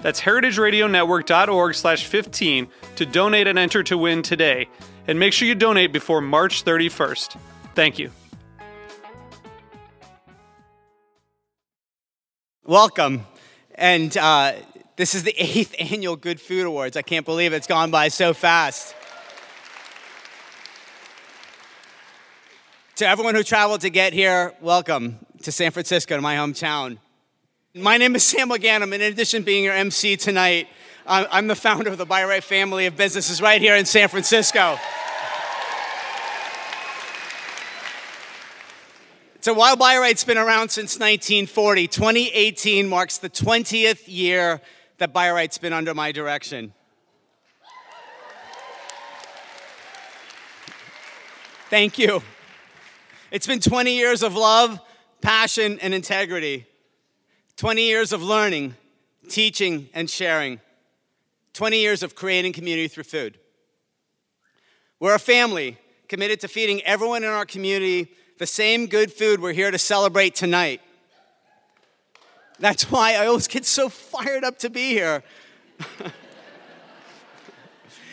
That's heritageradionetwork.org/15 to donate and enter to win today. And make sure you donate before March 31st. Thank you. Welcome. And this is the 8th annual Good Food Awards. I can't believe it's gone by so fast. To everyone who traveled to get here, welcome to San Francisco, to my hometown. My name is Sam McGannam, and in addition to being your MC tonight, I'm the founder of the Bi-Rite family of businesses right here in San Francisco. So while Bi-Rite's been around since 1940, 2018 marks the 20th year that Bi-Rite's been under my direction. Thank you. It's been 20 years of love, passion, and integrity. 20 years of learning, teaching, and sharing. 20 years of creating community through food. We're a family committed to feeding everyone in our community the same good food we're here to celebrate tonight. That's why I always get so fired up to be here.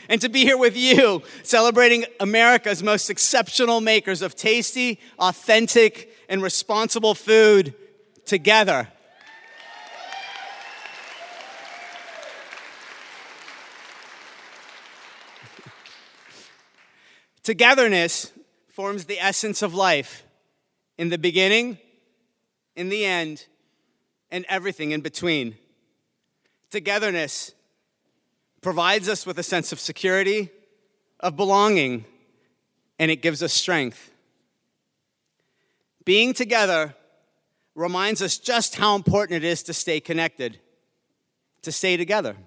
And to be here with you, celebrating America's most exceptional makers of tasty, authentic, and responsible food together. Togetherness forms the essence of life, in the beginning, in the end, and everything in between. Togetherness provides us with a sense of security, of belonging, and it gives us strength. Being together reminds us just how important it is to stay connected, to stay together.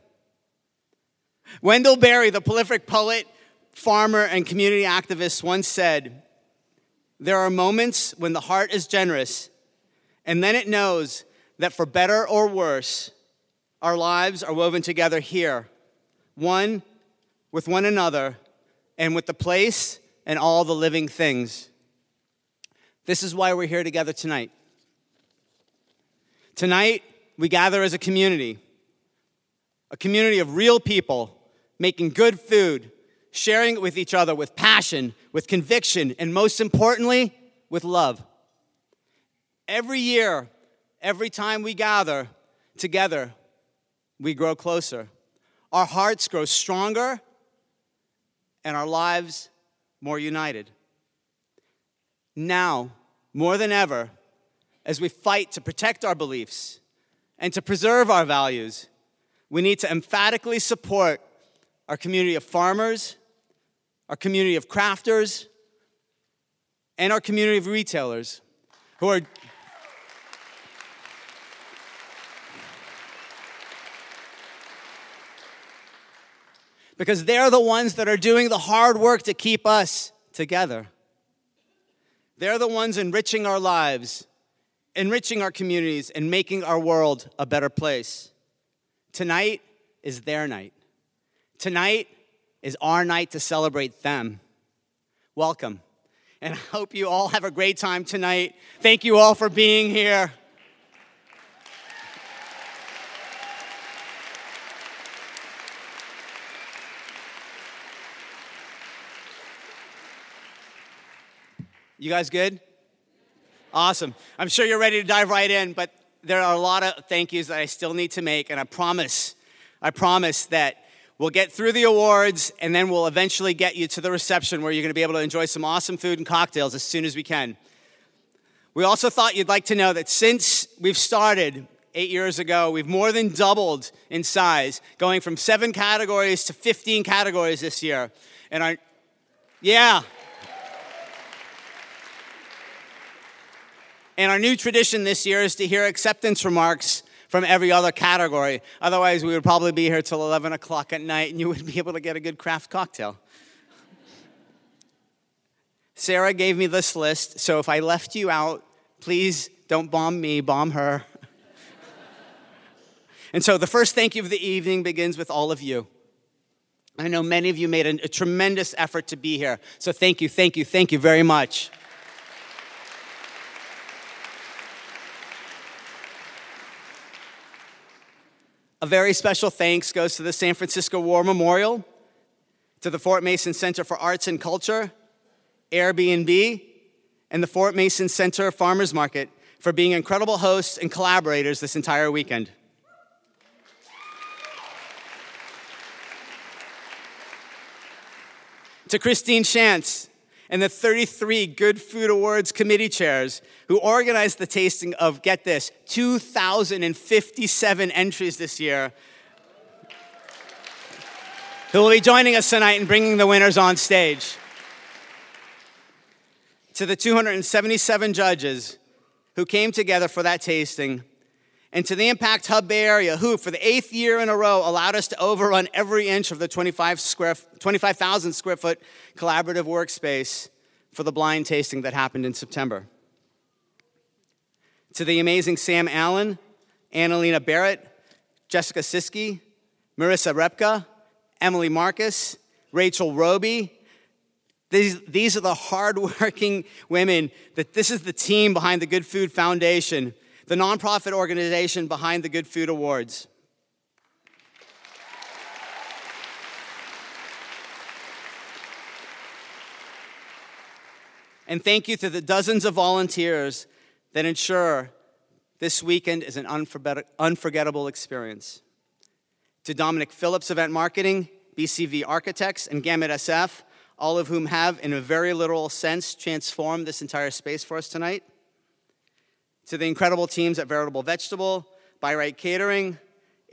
Wendell Berry, the prolific poet, farmer, and community activist, once said, "There are moments when the heart is generous, and then it knows that for better or worse, our lives are woven together here, one with one another, and with the place and all the living things." This is why we're here together tonight. Tonight, we gather as a community of real people making good food, sharing it with each other with passion, with conviction, and most importantly, with love. Every year, every time we gather together, we grow closer. Our hearts grow stronger and our lives more united. Now, more than ever, as we fight to protect our beliefs and to preserve our values, we need to emphatically support our community of farmers, our community of crafters, and our community of retailers who are because they're the ones that are doing the hard work to keep us together. They're the ones enriching our lives, enriching our communities, and making our world a better place. Tonight is their night. Tonight is our night to celebrate them. Welcome. And I hope you all have a great time tonight. Thank you all for being here. You guys good? Awesome. I'm sure you're ready to dive right in, but there are a lot of thank yous that I still need to make, and I promise that We'll get through the awards, and then we'll eventually get you to the reception where you're going to be able to enjoy some awesome food and cocktails as soon as we can. We also thought you'd like to know that since we've started 8 years ago, we've more than doubled in size, going from 7 categories to 15 categories this year. And our new tradition this year is to hear acceptance remarks from every other category. Otherwise, we would probably be here till 11 o'clock at night, and you would be able to get a good craft cocktail. Sarah gave me this list, so if I left you out, please don't bomb me, bomb her. And so the first thank you of the evening begins with all of you. I know many of you made a tremendous effort to be here, so thank you very much. A very special thanks goes to the San Francisco War Memorial, to the Fort Mason Center for Arts and Culture, Airbnb, and the Fort Mason Center Farmers Market for being incredible hosts and collaborators this entire weekend. To Christine Shantz and the 33 Good Food Awards committee chairs who organized the tasting of, get this, 2,057 entries this year, who will be joining us tonight and bringing the winners on stage. To the 277 judges who came together for that tasting, and to the Impact Hub Bay Area, who for the 8th year in a row allowed us to overrun every inch of the 25,000 square foot collaborative workspace for the blind tasting that happened in September. To the amazing Sam Allen, Annalena Barrett, Jessica Siski, Marissa Repka, Emily Marcus, Rachel Roby. These are the hardworking women. This is the team behind the Good Food Foundation, the nonprofit organization behind the Good Food Awards. And thank you to the dozens of volunteers that ensure this weekend is an unforgettable experience. To Dominic Phillips Event Marketing, BCV Architects, and Gamut SF, all of whom have, in a very literal sense, transformed this entire space for us tonight. To the incredible teams at Veritable Vegetable, Bi-Rite Catering,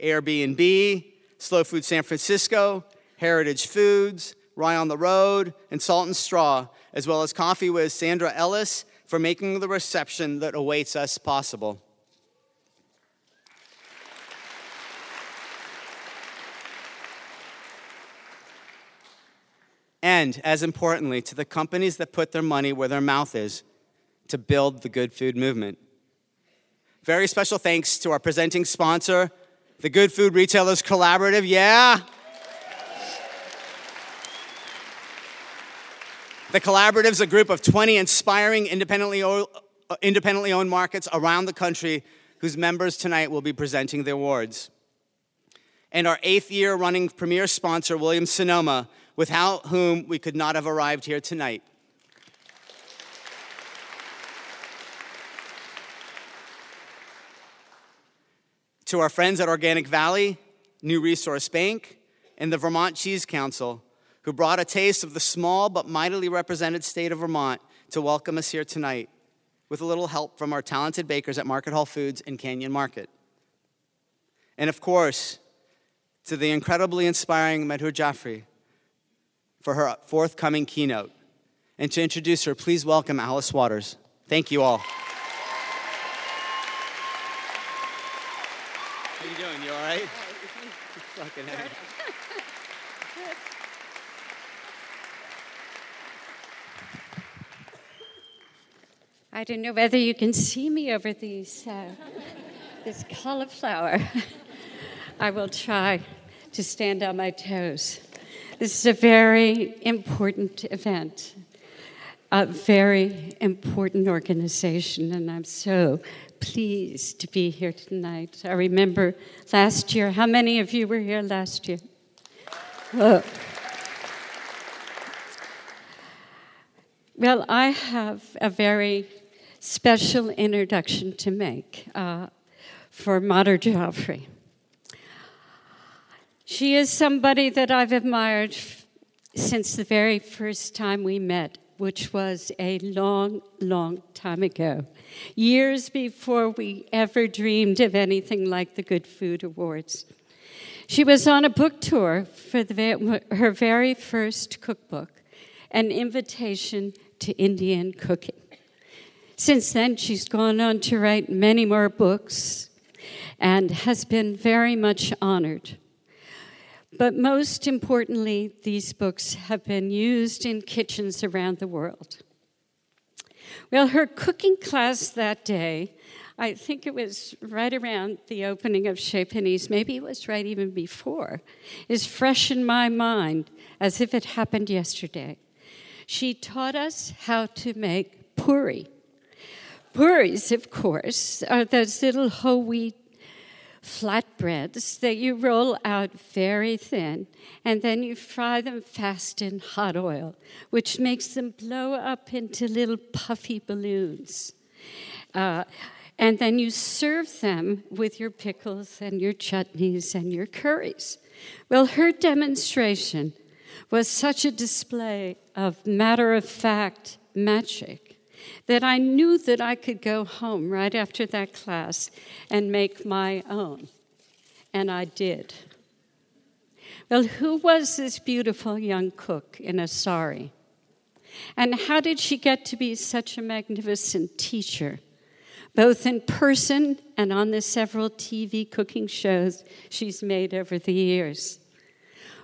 Airbnb, Slow Food San Francisco, Heritage Foods, Rye on the Road, and Salt and Straw, as well as Coffee with Sandra Ellis for making the reception that awaits us possible. And, as importantly, to the companies that put their money where their mouth is to build the good food movement. Very special thanks to our presenting sponsor, the Good Food Retailers Collaborative, yeah! The Collaborative's a group of 20 inspiring independently owned markets around the country whose members tonight will be presenting the awards. And our 8th year running premier sponsor, Williams-Sonoma, without whom we could not have arrived here tonight. To our friends at Organic Valley, New Resource Bank, and the Vermont Cheese Council, who brought a taste of the small but mightily represented state of Vermont to welcome us here tonight, with a little help from our talented bakers at Market Hall Foods and Canyon Market. And of course, to the incredibly inspiring Madhur Jaffrey for her forthcoming keynote. And to introduce her, please welcome Alice Waters. Thank you all. How you doing, you all right? Fucking heavy. I don't know whether you can see me over these, this cauliflower. I will try to stand on my toes. This is a very important event, a very important organization, and I'm so pleased to be here tonight. I remember last year, how many of you were here last year? Whoa. Well, I have a very special introduction to make for Madhur Jaffrey. She is somebody that I've admired since the very first time we met, which was a long, long time ago, years before we ever dreamed of anything like the Good Food Awards. She was on a book tour for her very first cookbook, An Invitation to Indian Cooking. Since then, she's gone on to write many more books and has been very much honored. But most importantly, these books have been used in kitchens around the world. Well, her cooking class that day, I think it was right around the opening of Chez Panisse, maybe it was right even before, is fresh in my mind, as if it happened yesterday. She taught us how to make puri. Puris, of course, are those little whole wheat flatbreads that you roll out very thin, and then you fry them fast in hot oil, which makes them blow up into little puffy balloons. And then you serve them with your pickles and your chutneys and your curries. Well, her demonstration was such a display of matter-of-fact magic that I knew that I could go home right after that class and make my own. And I did. Well, who was this beautiful young cook in a sari? And how did she get to be such a magnificent teacher, both in person and on the several TV cooking shows she's made over the years?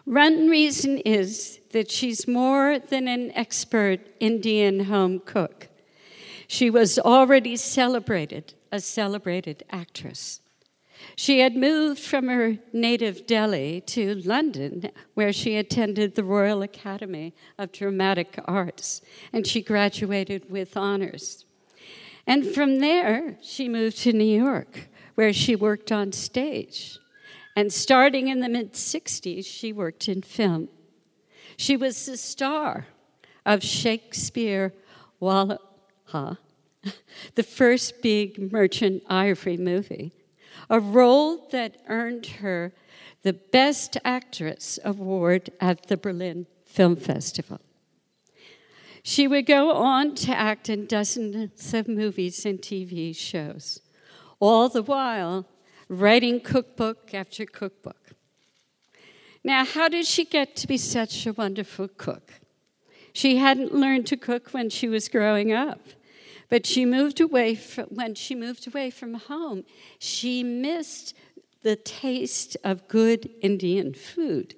One reason is that she's more than an expert Indian home cook. She was already celebrated, a celebrated actress. She had moved from her native Delhi to London, where she attended the Royal Academy of Dramatic Arts, and she graduated with honors. And from there, she moved to New York, where she worked on stage. And starting in the mid-'60s, she worked in film. She was the star of Shakespeare Walla, the first big merchant ivory movie, a role that earned her the Best Actress Award at the Berlin Film Festival. She would go on to act in dozens of movies and TV shows, all the while writing cookbook after cookbook. Now, how did she get to be such a wonderful cook? She hadn't learned to cook when she was growing up, but when she moved away from home, she missed the taste of good Indian food,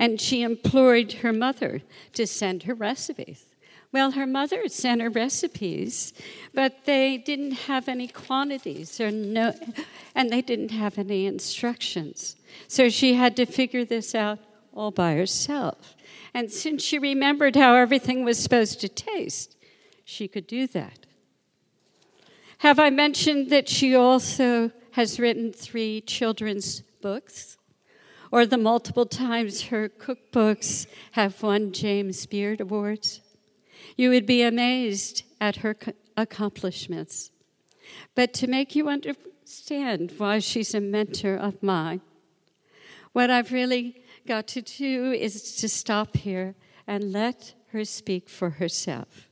and she implored her mother to send her recipes. Well, her mother sent her recipes, but they didn't have any quantities, and they didn't have any instructions. So she had to figure this out all by herself. And since she remembered how everything was supposed to taste, she could do that. Have I mentioned that she also has written 3 children's books, or the multiple times her cookbooks have won James Beard Awards? You would be amazed at her accomplishments. But to make you understand why she's a mentor of mine, what I've really got to do is to stop here and let her speak for herself.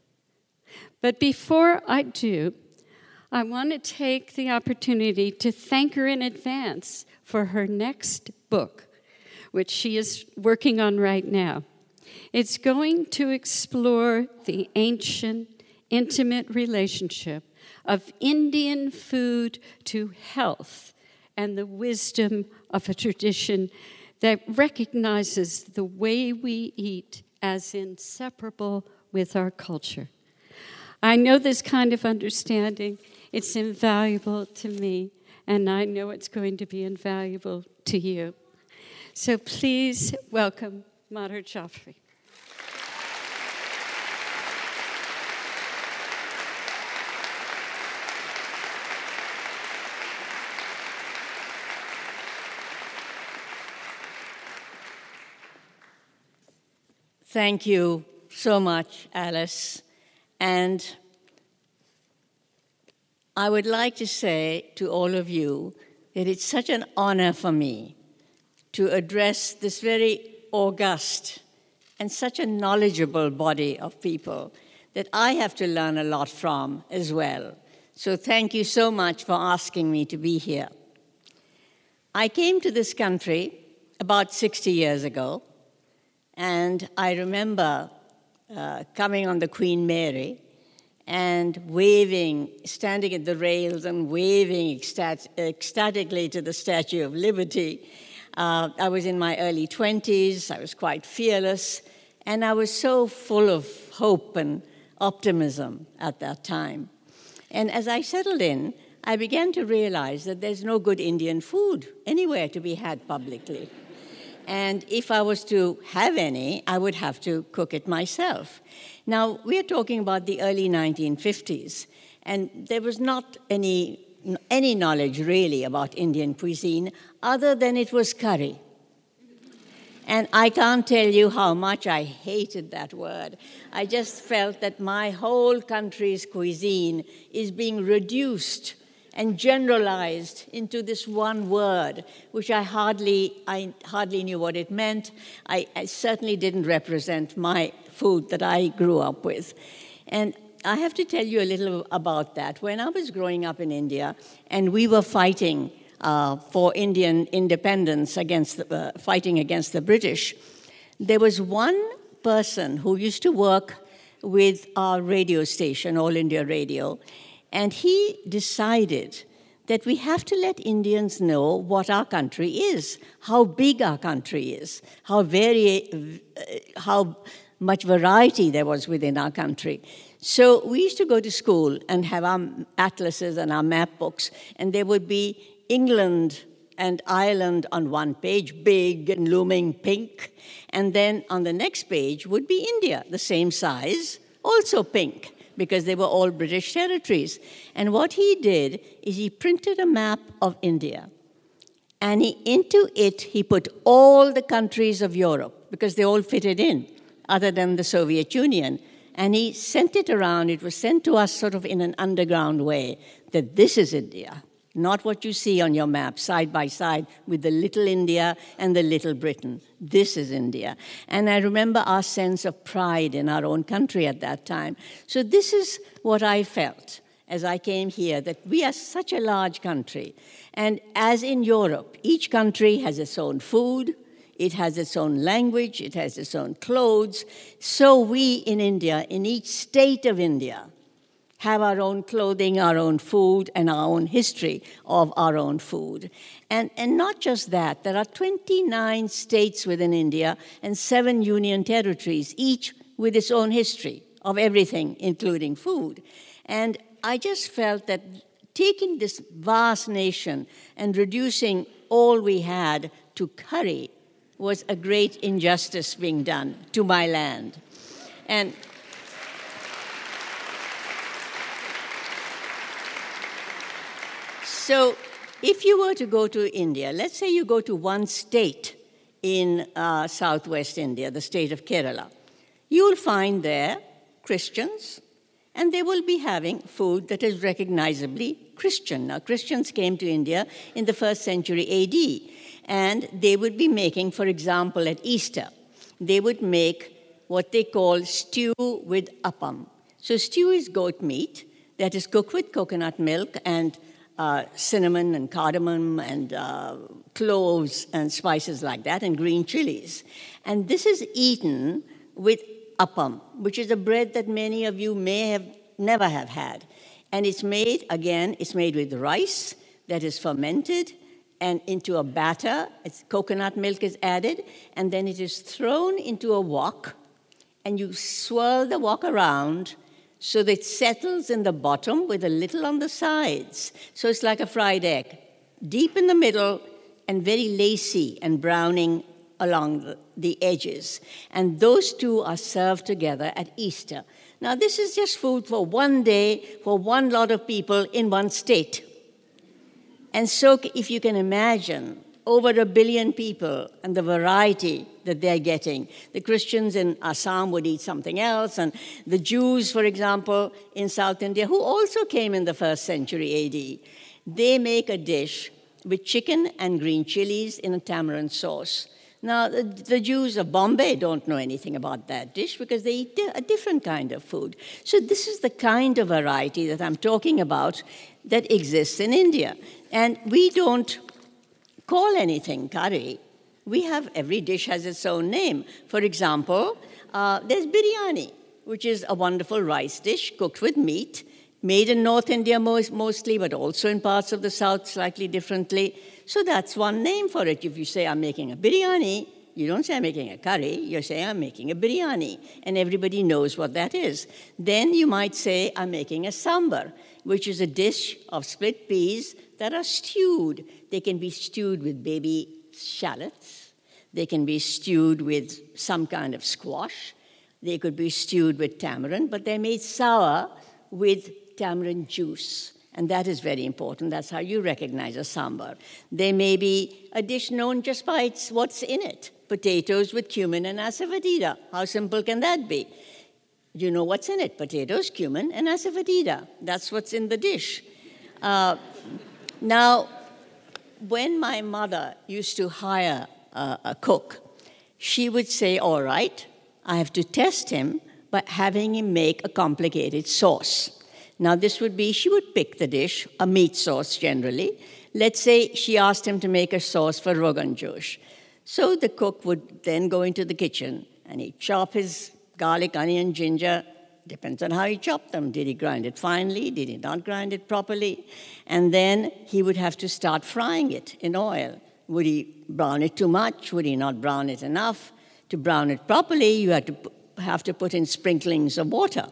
But before I do, I want to take the opportunity to thank her in advance for her next book, which she is working on right now. It's going to explore the ancient, intimate relationship of Indian food to health and the wisdom of a tradition that recognizes the way we eat as inseparable with our culture. I know this kind of understanding. It's invaluable to me, and I know it's going to be invaluable to you. So please welcome Madhur Jaffrey. Thank you so much, Alice. And I would like to say to all of you that it's such an honor for me to address this very august and such a knowledgeable body of people that I have to learn a lot from as well. So thank you so much for asking me to be here. I came to this country about 60 years ago, and I remember coming on the Queen Mary and waving, standing at the rails and waving ecstatically to the Statue of Liberty. I was in my early 20s, I was quite fearless, and I was so full of hope and optimism at that time. And as I settled in, I began to realize that there's no good Indian food anywhere to be had publicly. And if I was to have any, I would have to cook it myself. Now, we're talking about the early 1950s, and there was not any knowledge, really, about Indian cuisine, other than it was curry. And I can't tell you how much I hated that word. I just felt that my whole country's cuisine is being reduced and generalized into this one word, which I hardly knew what it meant. I certainly didn't represent my food that I grew up with. And I have to tell you a little about that. When I was growing up in India, and we were fighting for Indian independence, fighting against the British, there was one person who used to work with our radio station, All India Radio, and he decided that we have to let Indians know what our country is, how big our country is, how much variety there was within our country. So we used to go to school and have our atlases and our map books, and there would be England and Ireland on one page, big and looming pink, and then on the next page would be India, the same size, also pink, because they were all British territories. And what he did is he printed a map of India, and into it he put all the countries of Europe, because they all fitted in, other than the Soviet Union. And he sent it around. It was sent to us sort of in an underground way, that this is India, not what you see on your map side by side with the little India and the little Britain. This is India. And I remember our sense of pride in our own country at that time. So this is what I felt as I came here, that we are such a large country. And as in Europe, each country has its own food, it has its own language, it has its own clothes. So we in India, in each state of India, have our own clothing, our own food, and our own history of our own food. And not just that, there are 29 states within India and 7 union territories, each with its own history of everything, including food. And I just felt that taking this vast nation and reducing all we had to curry was a great injustice being done to my land. So if you were to go to India, let's say you go to one state in southwest India, the state of Kerala, you'll find there Christians, and they will be having food that is recognizably Christian. Now, Christians came to India in the 1st century AD, and they would be making, for example, at Easter, they would make what they call stew with appam. So stew is goat meat that is cooked with coconut milk and cinnamon and cardamom and cloves and spices like that, and green chilies. And this is eaten with appam, which is a bread that many of you may have never have had. And it's made, again, it's made with rice that is fermented and into a batter. It's coconut milk is added, and then it is thrown into a wok, and you swirl the wok around so that it settles in the bottom with a little on the sides. So it's like a fried egg, deep in the middle and very lacy and browning along the edges. And those two are served together at Easter. Now, this is just food for one day, for one lot of people in one state. And so, if you can imagine, over 1 billion people and the variety that they're getting. The Christians in Assam would eat something else, and the Jews, for example, in South India, who also came in the 1st century AD, they make a dish with chicken and green chilies in a tamarind sauce. Now, the Jews of Bombay don't know anything about that dish because they eat a different kind of food. So this is the kind of variety that I'm talking about that exists in India. And we don't call anything curry. We have, every dish has its own name. For example, there's biryani, which is a wonderful rice dish cooked with meat, made in North India mostly, but also in parts of the South slightly differently. So that's one name for it. If you say, I'm making a biryani, you don't say, I'm making a curry. You say, I'm making a biryani. And everybody knows what that is. Then you might say, I'm making a sambar, which is a dish of split peas that are stewed. They can be stewed with baby shallots. They can be stewed with some kind of squash. They could be stewed with tamarind, but they're made sour with tamarind juice. And that is very important. That's how you recognize a sambar. There may be a dish known just by what's in it. Potatoes with cumin and asafoetida. How simple can that be? You know what's in it. Potatoes, cumin, and asafoetida. That's what's in the dish. Now, when my mother used to hire a cook, she would say, all right, I have to test him by having him make a complicated sauce. Now, this would be, she would pick the dish, a meat sauce generally. Let's say she asked him to make a sauce for Rogan Josh. So the cook would then go into the kitchen and he'd chop his garlic, onion, ginger. Depends on how he chopped them. Did he grind it finely? Did he not grind it properly? And then he would have to start frying it in oil. Would he brown it too much? Would he not brown it enough? To brown it properly, you have to put in sprinklings of water.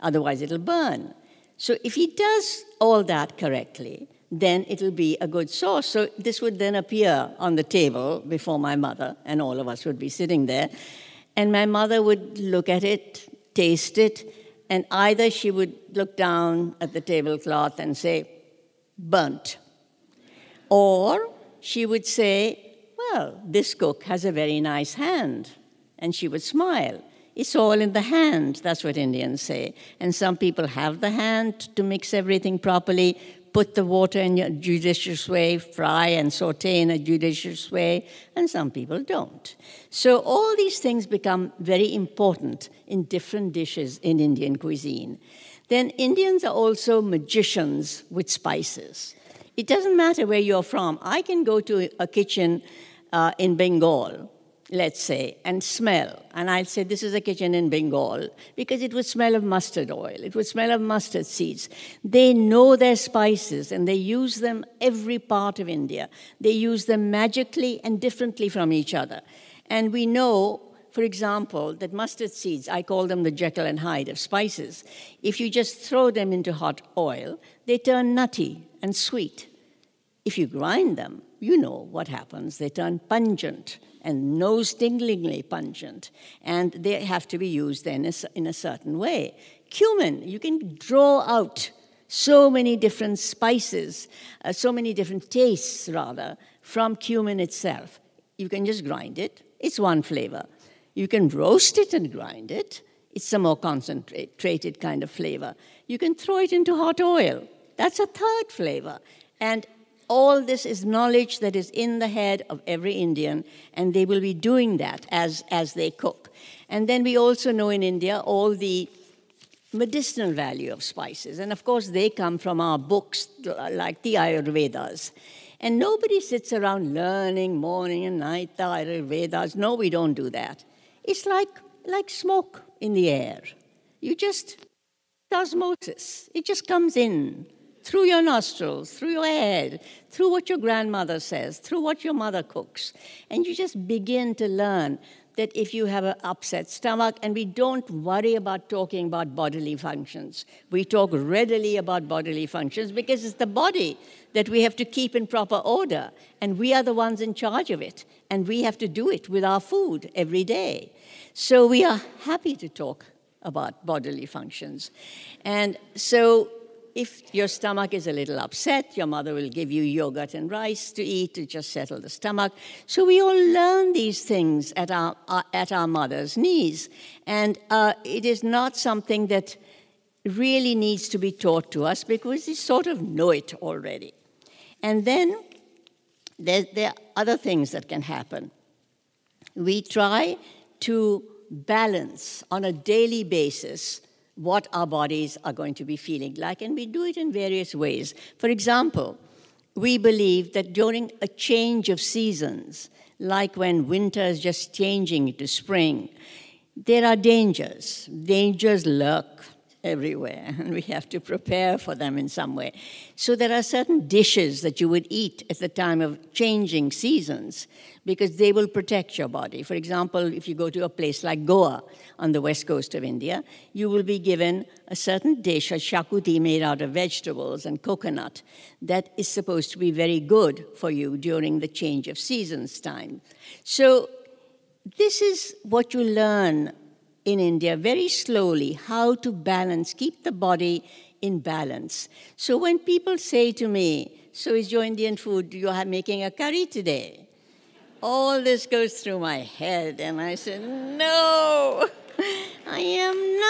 Otherwise, it'll burn. So if he does all that correctly, then it'll be a good sauce. So this would then appear on the table before my mother, and all of us would be sitting there. And my mother would look at it, taste it, and either she would look down at the tablecloth and say, burnt. Or she would say, well, this cook has a very nice hand. And she would smile. It's all in the hand, that's what Indians say. And some people have the hand to mix everything properly, put the water in a judicious way, fry and saute in a judicious way, and some people don't. So all these things become very important in different dishes in Indian cuisine. Then Indians are also magicians with spices. It doesn't matter where you're from. I can go to a kitchen in Bengal, let's say, and smell. And I'll say, this is a kitchen in Bengal, because it would smell of mustard oil. It would smell of mustard seeds. They know their spices, and they use them every part of India. They use them magically and differently from each other. And we know, for example, that mustard seeds, I call them the Jekyll and Hyde of spices. If you just throw them into hot oil, they turn nutty and sweet. If you grind them, you know what happens. They turn pungent and nose-tinglingly pungent, and they have to be used then in a certain way. Cumin, you can draw out so many different spices, so many different tastes, rather, from cumin itself. You can just grind it. It's one flavor. You can roast it and grind it. It's a more concentrated kind of flavor. You can throw it into hot oil. That's a third flavor. And all this is knowledge that is in the head of every Indian, and they will be doing that as they cook. And then we also know in India all the medicinal value of spices. And of course, they come from our books, like the Ayurvedas. And nobody sits around learning morning and night the Ayurvedas. No, we don't do that. It's like smoke in the air. You just, osmosis. It just comes in. Through your nostrils, through your head, through what your grandmother says, through what your mother cooks. And you just begin to learn that if you have an upset stomach, and we don't worry about talking about bodily functions. We talk readily about bodily functions because it's the body that we have to keep in proper order, and we are the ones in charge of it, and we have to do it with our food every day. So we are happy to talk about bodily functions. And so if your stomach is a little upset, your mother will give you yogurt and rice to eat to just settle the stomach. So we all learn these things at our mother's knees. And it is not something that really needs to be taught to us because we sort of know it already. And then There are other things that can happen. We try to balance on a daily basis what our bodies are going to be feeling like, and we do it in various ways. For example, we believe that during a change of seasons, like when winter is just changing into spring, there are dangers. Dangers lurk everywhere, and we have to prepare for them in some way. So there are certain dishes that you would eat at the time of changing seasons because they will protect your body. For example, if you go to a place like Goa on the west coast of India, you will be given a certain dish, a shakuti made out of vegetables and coconut, that is supposed to be very good for you during the change of seasons time. So this is what you learn in India, very slowly, how to balance, keep the body in balance. So when people say to me, so is your Indian food, you are making a curry today? All this goes through my head, and I said, no, I am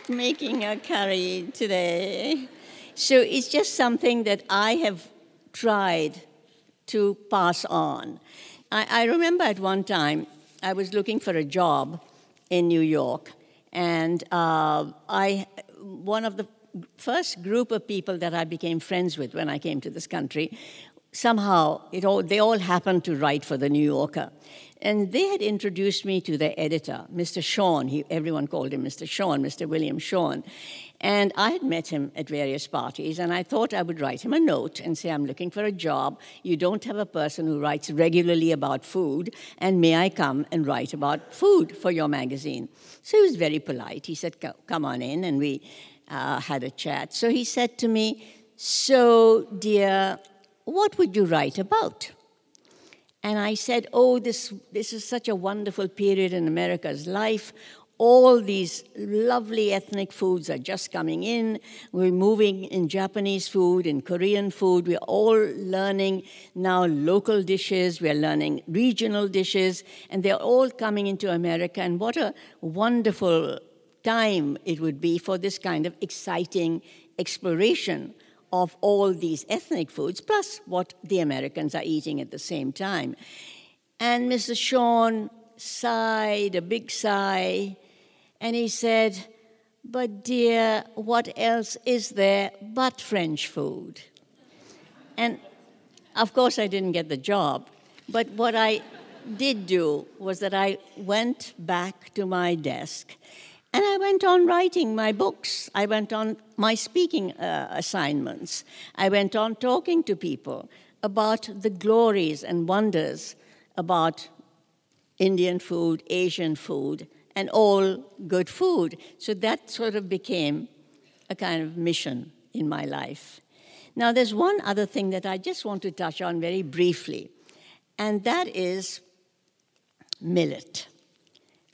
not making a curry today. So it's just something that I have tried to pass on. I remember at one time, I was looking for a job in New York, and one of the first group of people that I became friends with when I came to this country, somehow they all happened to write for the New Yorker, and they had introduced me to their editor, Mr. Shawn. Everyone called him Mr. Shawn, Mr. William Shawn, and I had met him at various parties, and I thought I would write him a note and say, I'm looking for a job. You don't have a person who writes regularly about food, and may I come and write about food for your magazine? So he was very polite. He said, come on in, and we had a chat. So he said to me, so dear, what would you write about? And I said, oh, this is such a wonderful period in America's life. All these lovely ethnic foods are just coming in. We're moving in Japanese food, in Korean food. We're all learning now local dishes. We're learning regional dishes. And they're all coming into America. And what a wonderful time it would be for this kind of exciting exploration of all these ethnic foods, plus what the Americans are eating at the same time. And Mr. Shawn sighed, a big sigh, and he said, but dear, what else is there but French food? And of course I didn't get the job, but what I did do was that I went back to my desk, and I went on writing my books. I went on my speaking assignments. I went on talking to people about the glories and wonders about Indian food, Asian food, and all good food. So that sort of became a kind of mission in my life. Now, there's one other thing that I just want to touch on very briefly, and that is millet.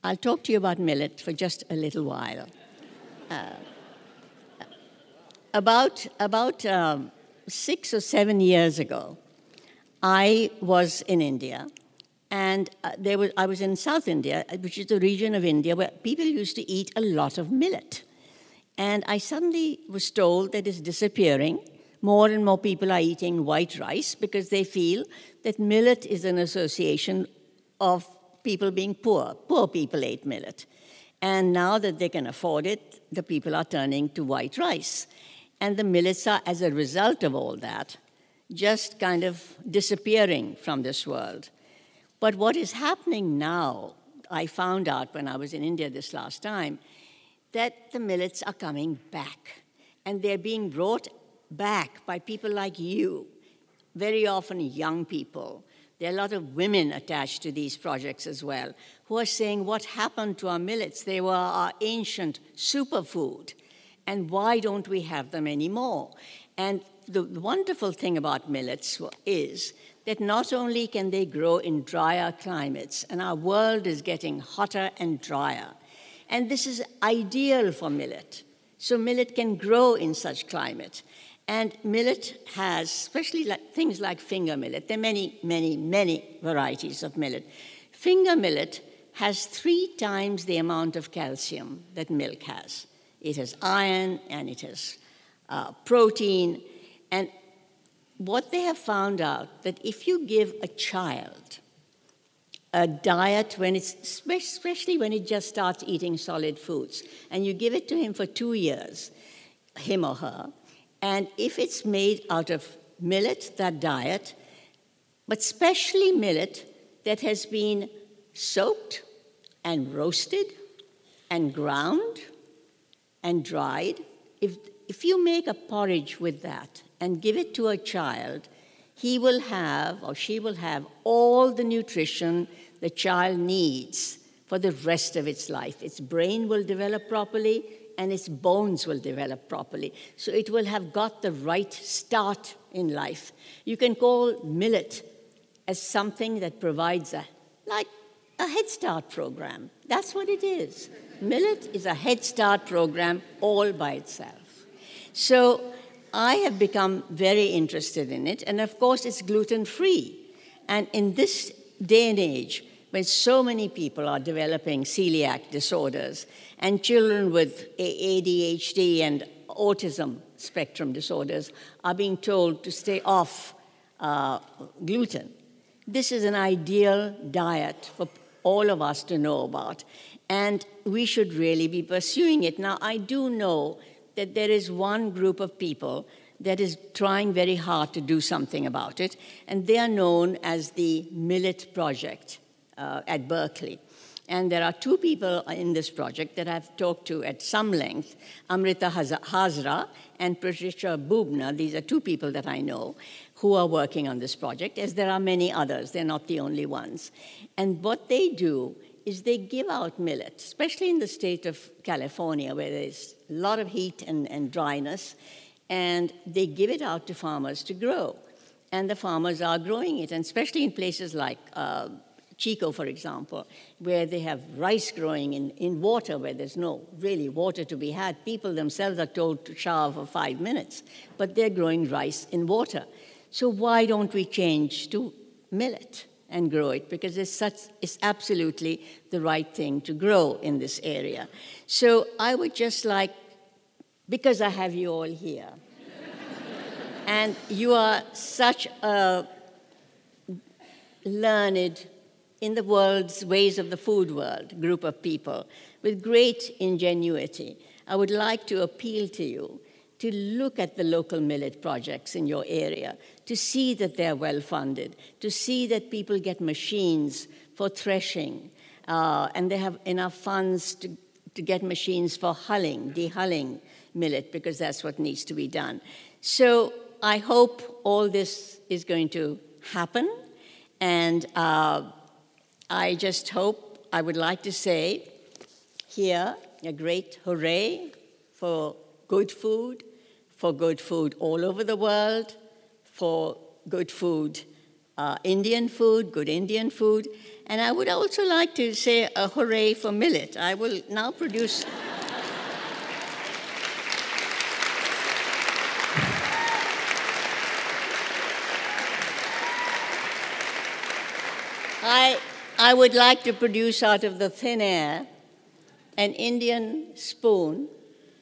I'll talk to you about millet for just a little while. About 6 or 7 years ago, I was in India, and I was in South India, which is the region of India where people used to eat a lot of millet. And I suddenly was told that it's disappearing. More and more people are eating white rice because they feel that millet is an association of people being poor. Poor people ate millet. And now that they can afford it, the people are turning to white rice. And the millets are, as a result of all that, just kind of disappearing from this world. But what is happening now, I found out when I was in India this last time, that the millets are coming back. And they're being brought back by people like you, very often young people. There are a lot of women attached to these projects as well, who are saying, what happened to our millets? They were our ancient superfood, and why don't we have them anymore? And the wonderful thing about millets is that not only can they grow in drier climates, and our world is getting hotter and drier, and this is ideal for millet. So millet can grow in such climate. And millet has, especially like things like finger millet, there are many, many, many varieties of millet. Finger millet has 3 times the amount of calcium that milk has. It has iron and it has protein. And what they have found out, that if you give a child a diet, when it's, especially when it just starts eating solid foods, and you give it to him for 2 years, him or her, and if it's made out of millet, that diet, but especially millet that has been soaked and roasted and ground and dried, if you make a porridge with that and give it to a child, he will have, or she will have, all the nutrition the child needs for the rest of its life. Its brain will develop properly, and its bones will develop properly. So it will have got the right start in life. You can call millet as something that provides a Head Start program. That's what it is. Millet is a Head Start program all by itself. So I have become very interested in it, and of course it's gluten-free. And in this day and age, when so many people are developing celiac disorders, and children with ADHD and autism spectrum disorders are being told to stay off gluten, this is an ideal diet for all of us to know about. And we should really be pursuing it. Now, I do know that there is one group of people that is trying very hard to do something about it, and they are known as the Millet Project at Berkeley. And there are two people in this project that I've talked to at some length, Amrita Hazra and Patricia Bubna. These are two people that I know who are working on this project, as there are many others. They're not the only ones. And what they do is they give out millet, especially in the state of California, where there's a lot of heat and dryness, and they give it out to farmers to grow. And the farmers are growing it, and especially in places like Chico, for example, where they have rice growing in water, where there's no really water to be had. People themselves are told to shower for 5 minutes, but they're growing rice in water. So why don't we change to millet and grow it? Because it's absolutely the right thing to grow in this area. So I would just like, because I have you all here, and you are such a learned in the world's ways of the food world group of people, with great ingenuity, I would like to appeal to you to look at the local millet projects in your area, to see that they're well-funded, to see that people get machines for threshing, and they have enough funds to get machines for hulling, de-hulling millet, because that's what needs to be done. So I hope all this is going to happen, and I just hope, I would like to say here, a great hooray for good food, for good food all over the world, for good food, Indian food, good Indian food. And I would also like to say a hooray for millet. I will now produce. I would like to produce out of the thin air an Indian spoon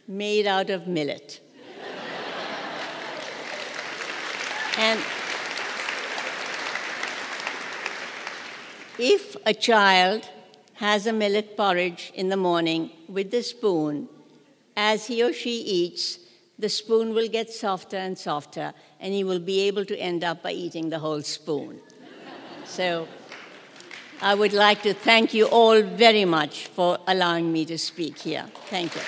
made out of millet. And if a child has a millet porridge in the morning with the spoon, as he or she eats, the spoon will get softer and softer, and he will be able to end up by eating the whole spoon. So I would like to thank you all very much for allowing me to speak here. Thank you.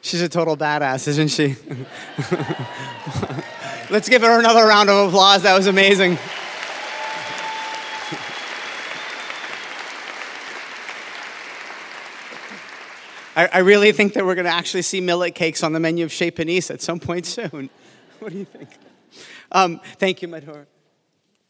She's a total badass, isn't she? Let's give her another round of applause. That was amazing. I really think that we're going to actually see millet cakes on the menu of Chez Panisse at some point soon. What do you think? Thank you, Madhur,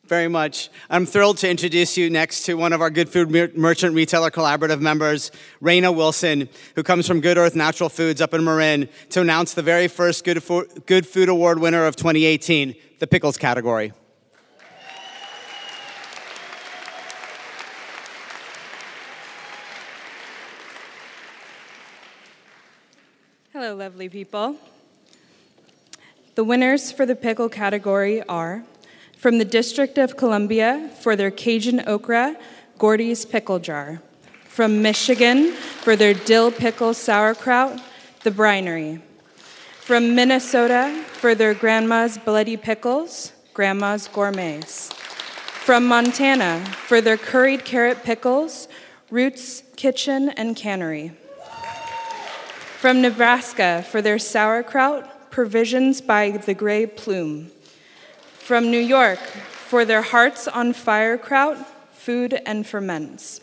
very much. I'm thrilled to introduce you next to one of our Good Food Merchant Retailer Collaborative members, Raina Wilson, who comes from Good Earth Natural Foods up in Marin, to announce the very first Good Food Award winner of 2018, the pickles category. Hello, lovely people. The winners for the pickle category are from the District of Columbia for their Cajun Okra Gordy's Pickle Jar, from Michigan for their Dill Pickle Sauerkraut, The Brinery, from Minnesota for their Grandma's Bloody Pickles, Grandma's Gourmets, from Montana for their Curried Carrot Pickles, Roots Kitchen and Cannery, from Nebraska for their Sauerkraut, Provisions by the Gray Plume, from New York for their Hearts on Fire Kraut, Food and Ferments,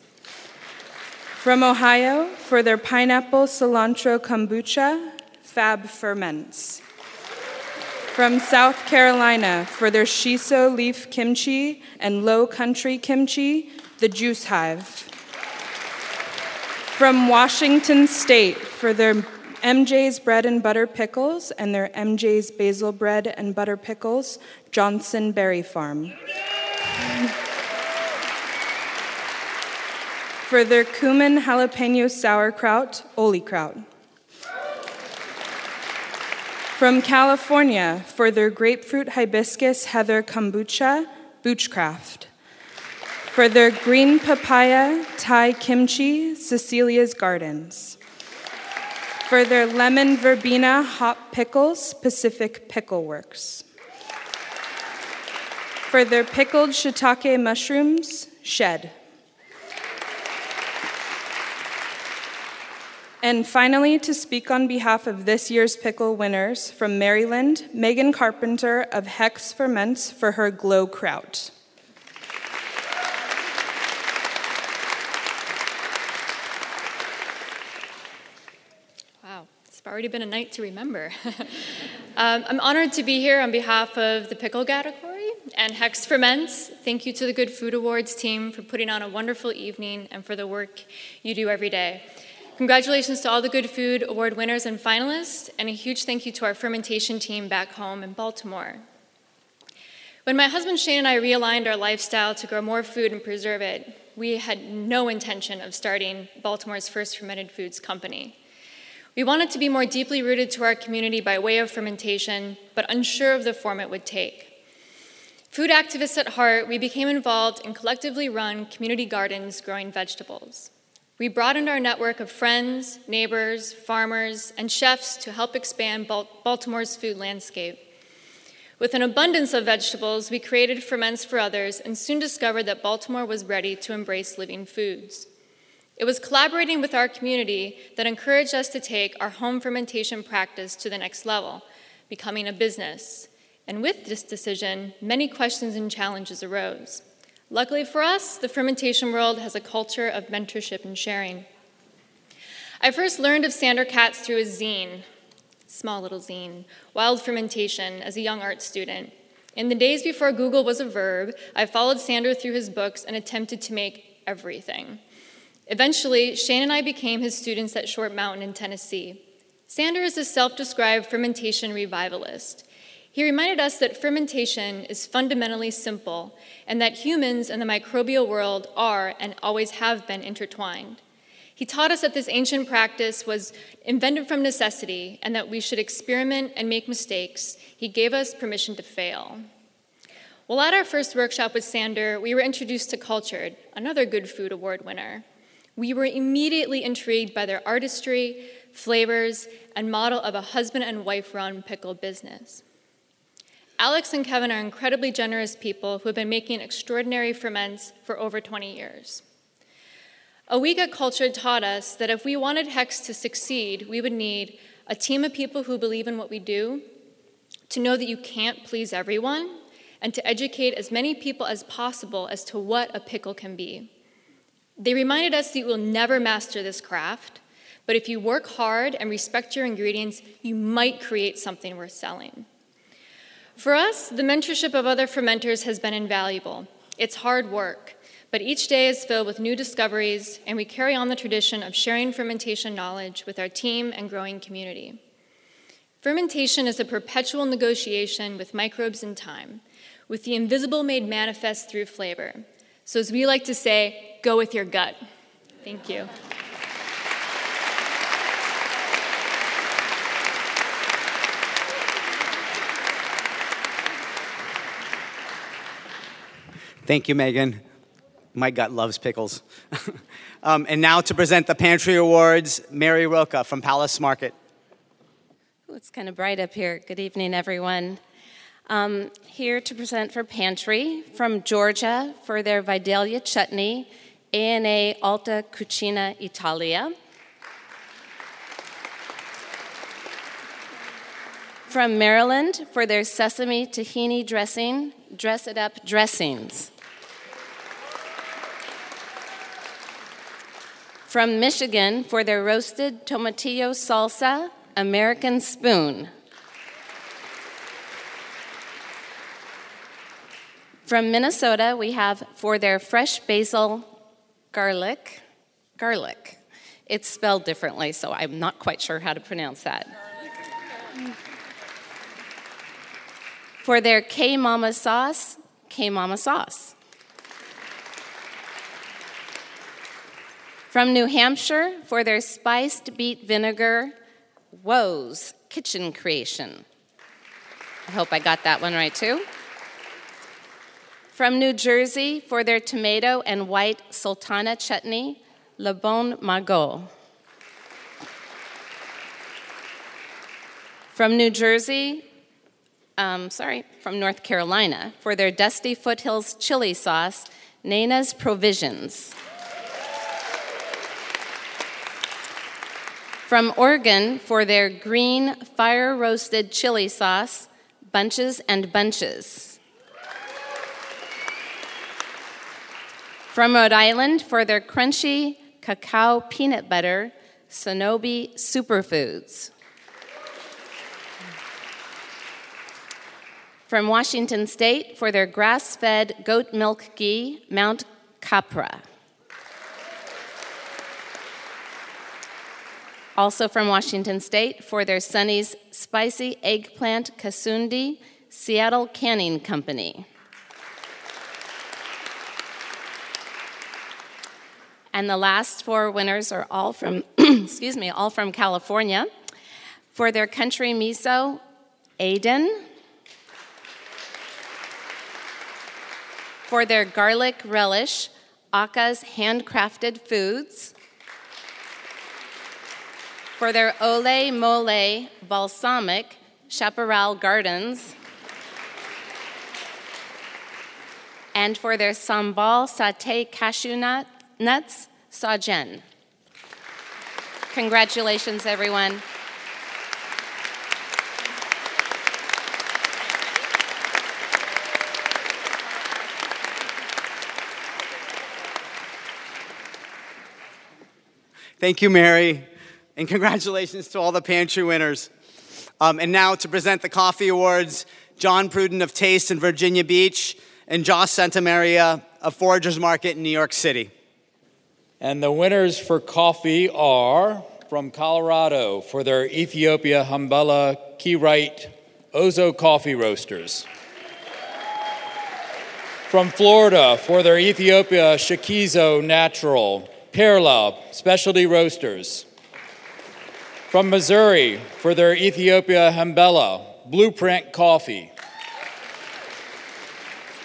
from Ohio for their Pineapple Cilantro Kombucha, Fab Ferments, from South Carolina for their Shiso Leaf Kimchi and Low Country Kimchi, The Juice Hive, from Washington State for their MJ's Bread and Butter Pickles and their MJ's Basil Bread and Butter Pickles, Johnson Berry Farm, for their cumin jalapeno sauerkraut, Olikraut, from California for their grapefruit hibiscus heather kombucha, Boochcraft, for their green papaya Thai kimchi, Cecilia's Gardens, for their lemon verbena hop pickles, Pacific Pickle Works, for their pickled shiitake mushrooms, Shed. And finally, to speak on behalf of this year's pickle winners from Maryland, Megan Carpenter of Hex Ferments for her Glow Kraut. Wow, it's already been a night to remember. I'm honored to be here on behalf of the pickle category and Hex Ferments. Thank you to the Good Food Awards team for putting on a wonderful evening and for the work you do every day. Congratulations to all the Good Food Award winners and finalists, and a huge thank you to our fermentation team back home in Baltimore. When my husband Shane and I realigned our lifestyle to grow more food and preserve it, we had no intention of starting Baltimore's first fermented foods company. We wanted to be more deeply rooted to our community by way of fermentation, but unsure of the form it would take. Food activists at heart, we became involved in collectively run community gardens growing vegetables. We broadened our network of friends, neighbors, farmers, and chefs to help expand Baltimore's food landscape. With an abundance of vegetables, we created ferments for others and soon discovered that Baltimore was ready to embrace living foods. It was collaborating with our community that encouraged us to take our home fermentation practice to the next level, becoming a business. And with this decision, many questions and challenges arose. Luckily for us, the fermentation world has a culture of mentorship and sharing. I first learned of Sandor Katz through his zine, small little zine, Wild Fermentation, as a young art student. In the days before Google was a verb, I followed Sandor through his books and attempted to make everything. Eventually, Shane and I became his students at Short Mountain in Tennessee. Sandor is a self-described fermentation revivalist. He reminded us that fermentation is fundamentally simple and that humans and the microbial world are and always have been intertwined. He taught us that this ancient practice was invented from necessity and that we should experiment and make mistakes. He gave us permission to fail. Well, at our first workshop with Sandor, we were introduced to Cultured, another Good Food Award winner. We were immediately intrigued by their artistry, flavors, and model of a husband and wife-run pickle business. Alex and Kevin are incredibly generous people who have been making extraordinary ferments for over 20 years. A week at Culture taught us that if we wanted Hex to succeed, we would need a team of people who believe in what we do, to know that you can't please everyone, and to educate as many people as possible as to what a pickle can be. They reminded us that you will never master this craft, but if you work hard and respect your ingredients, you might create something worth selling. For us, the mentorship of other fermenters has been invaluable. It's hard work, but each day is filled with new discoveries, and we carry on the tradition of sharing fermentation knowledge with our team and growing community. Fermentation is a perpetual negotiation with microbes and time, with the invisible made manifest through flavor. So as we like to say, go with your gut. Thank you. Thank you, Megan. My gut loves pickles. And now to present the Pantry Awards, Mary Roca from Palace Market. It's kind of bright up here. Good evening, everyone. Here to present for Pantry from Georgia for their Vidalia Chutney, A&A Alta Cucina Italia. From Maryland for their Sesame Tahini Dressing, Dress It Up Dressings. From Michigan for their Roasted Tomatillo Salsa, American Spoon. From Minnesota, we have for their fresh basil garlic. It's spelled differently, so I'm not quite sure how to pronounce that. For their K-Mama sauce. From New Hampshire, for their spiced beet vinegar, Woe's Kitchen Creation. I hope I got that one right too. From New Jersey, for their tomato and white sultana chutney, Le Bon Magot. From New Jersey, from North Carolina, for their Dusty Foothills chili sauce, Nana's Provisions. From Oregon, for their green fire-roasted chili sauce, Bunches and Bunches. From Rhode Island, for their crunchy cacao peanut butter, Sonobi Superfoods. From Washington State, for their grass-fed goat milk ghee, Mount Capra. Also from Washington State, for their Sonny's Spicy Eggplant Kasundi, Seattle Canning Company. And the last four winners are all from, all from California. For their Country Miso, Aiden. For their Garlic Relish, Aka's Handcrafted Foods. For their Ole Mole Balsamic, Chaparral Gardens. And for their Sambal Satay Cashew Nuts, Sajen. Congratulations, everyone. Thank you, Mary. And congratulations to all the pantry winners. And now to present the coffee awards, John Pruden of Taste in Virginia Beach and Josh Santamaria of Foragers Market in New York City. And the winners for coffee are from Colorado for their Ethiopia Humbella Kewrite Ozo Coffee Roasters. From Florida for their Ethiopia Shakizo Natural Perla Specialty Roasters. From Missouri for their Ethiopia Hambella Blueprint Coffee.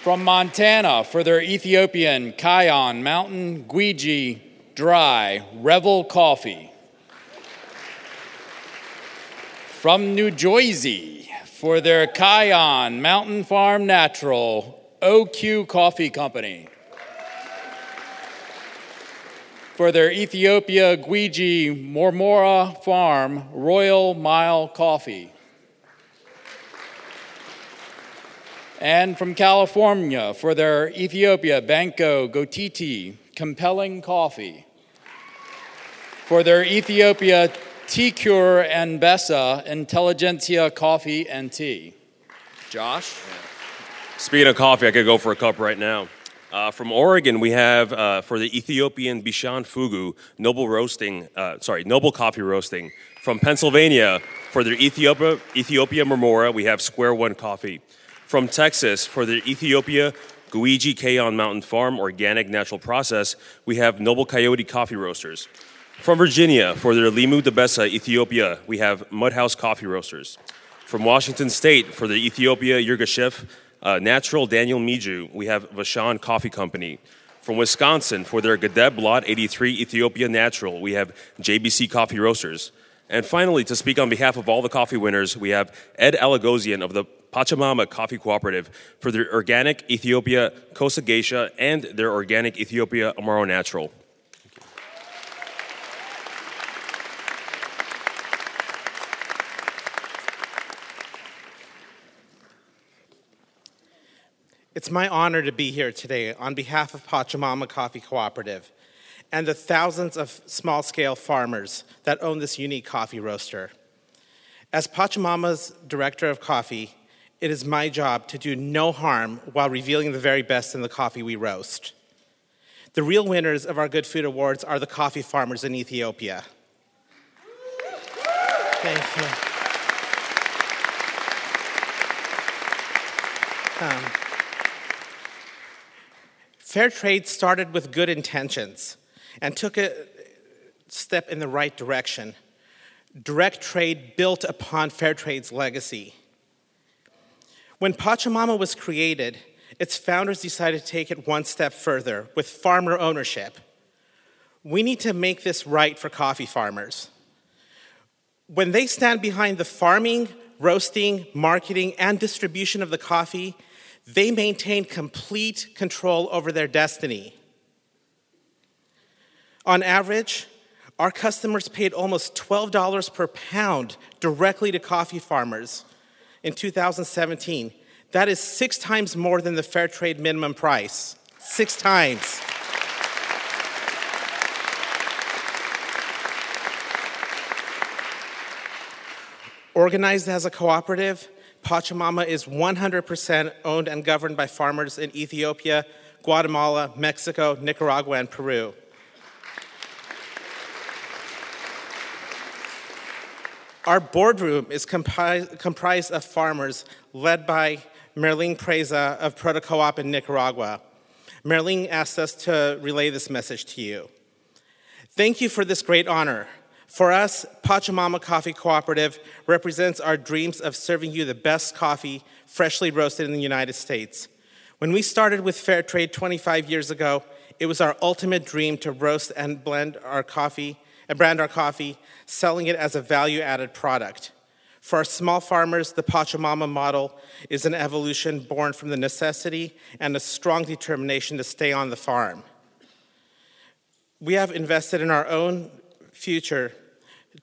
From Montana for their Ethiopian Kion Mountain Guiji Dry Revel Coffee. From New Jersey for their Kion Mountain Farm Natural OQ Coffee Company. For their Ethiopia Guiji Mormora Farm Royal Mile Coffee. And from California, for their Ethiopia Banco Gotiti Compelling Coffee. For their Ethiopia Tea Cure and Bessa Intelligentsia Coffee and Tea. Josh? Speaking of coffee, I could go for a cup right now. From Oregon, we have for the Ethiopian Bishan Fugu, Noble Coffee Roasting. From Pennsylvania, for their Ethiopia Marmora, we have Square One Coffee. From Texas, for their Ethiopia Guiji Kayon Mountain Farm Organic Natural Process, we have Noble Coyote Coffee Roasters. From Virginia, for their Limu Debessa Ethiopia, we have Mudhouse Coffee Roasters. From Washington State, for their Ethiopia Yirgacheffe Natural Daniel Miju, we have Vashon Coffee Company. From Wisconsin, for their Gadeb Lot 83 Ethiopia Natural, we have JBC Coffee Roasters. And finally, to speak on behalf of all the coffee winners, we have Ed Alagosian of the Pachamama Coffee Cooperative for their Organic Ethiopia Kosa Geisha and their Organic Ethiopia Amaro Natural. It's my honor to be here today on behalf of Pachamama Coffee Cooperative and the thousands of small-scale farmers that own this unique coffee roaster. As Pachamama's director of coffee, it is my job to do no harm while revealing the very best in the coffee we roast. The real winners of our Good Food Awards are the coffee farmers in Ethiopia. Thank you. Fair trade started with good intentions and took a step in the right direction. Direct trade built upon fair trade's legacy. When Pachamama was created, its founders decided to take it one step further with farmer ownership. We need to make this right for coffee farmers. When they stand behind the farming, roasting, marketing, and distribution of the coffee, they maintain complete control over their destiny. On average, our customers paid almost $12 per pound directly to coffee farmers in 2017. That is 6 times more than the fair trade minimum price. 6 times. Organized as a cooperative, Pachamama is 100% owned and governed by farmers in Ethiopia, Guatemala, Mexico, Nicaragua, and Peru. Our boardroom is comprised of farmers led by Merlin Preza of Proto-Co-op in Nicaragua. Merlin asked us to relay this message to you. Thank you for this great honor. For us, Pachamama Coffee Cooperative represents our dreams of serving you the best coffee freshly roasted in the United States. When we started with Fair Trade 25 years ago, it was our ultimate dream to roast and blend our coffee, and brand our coffee, selling it as a value-added product. For our small farmers, the Pachamama model is an evolution born from the necessity and a strong determination to stay on the farm. We have invested in our own future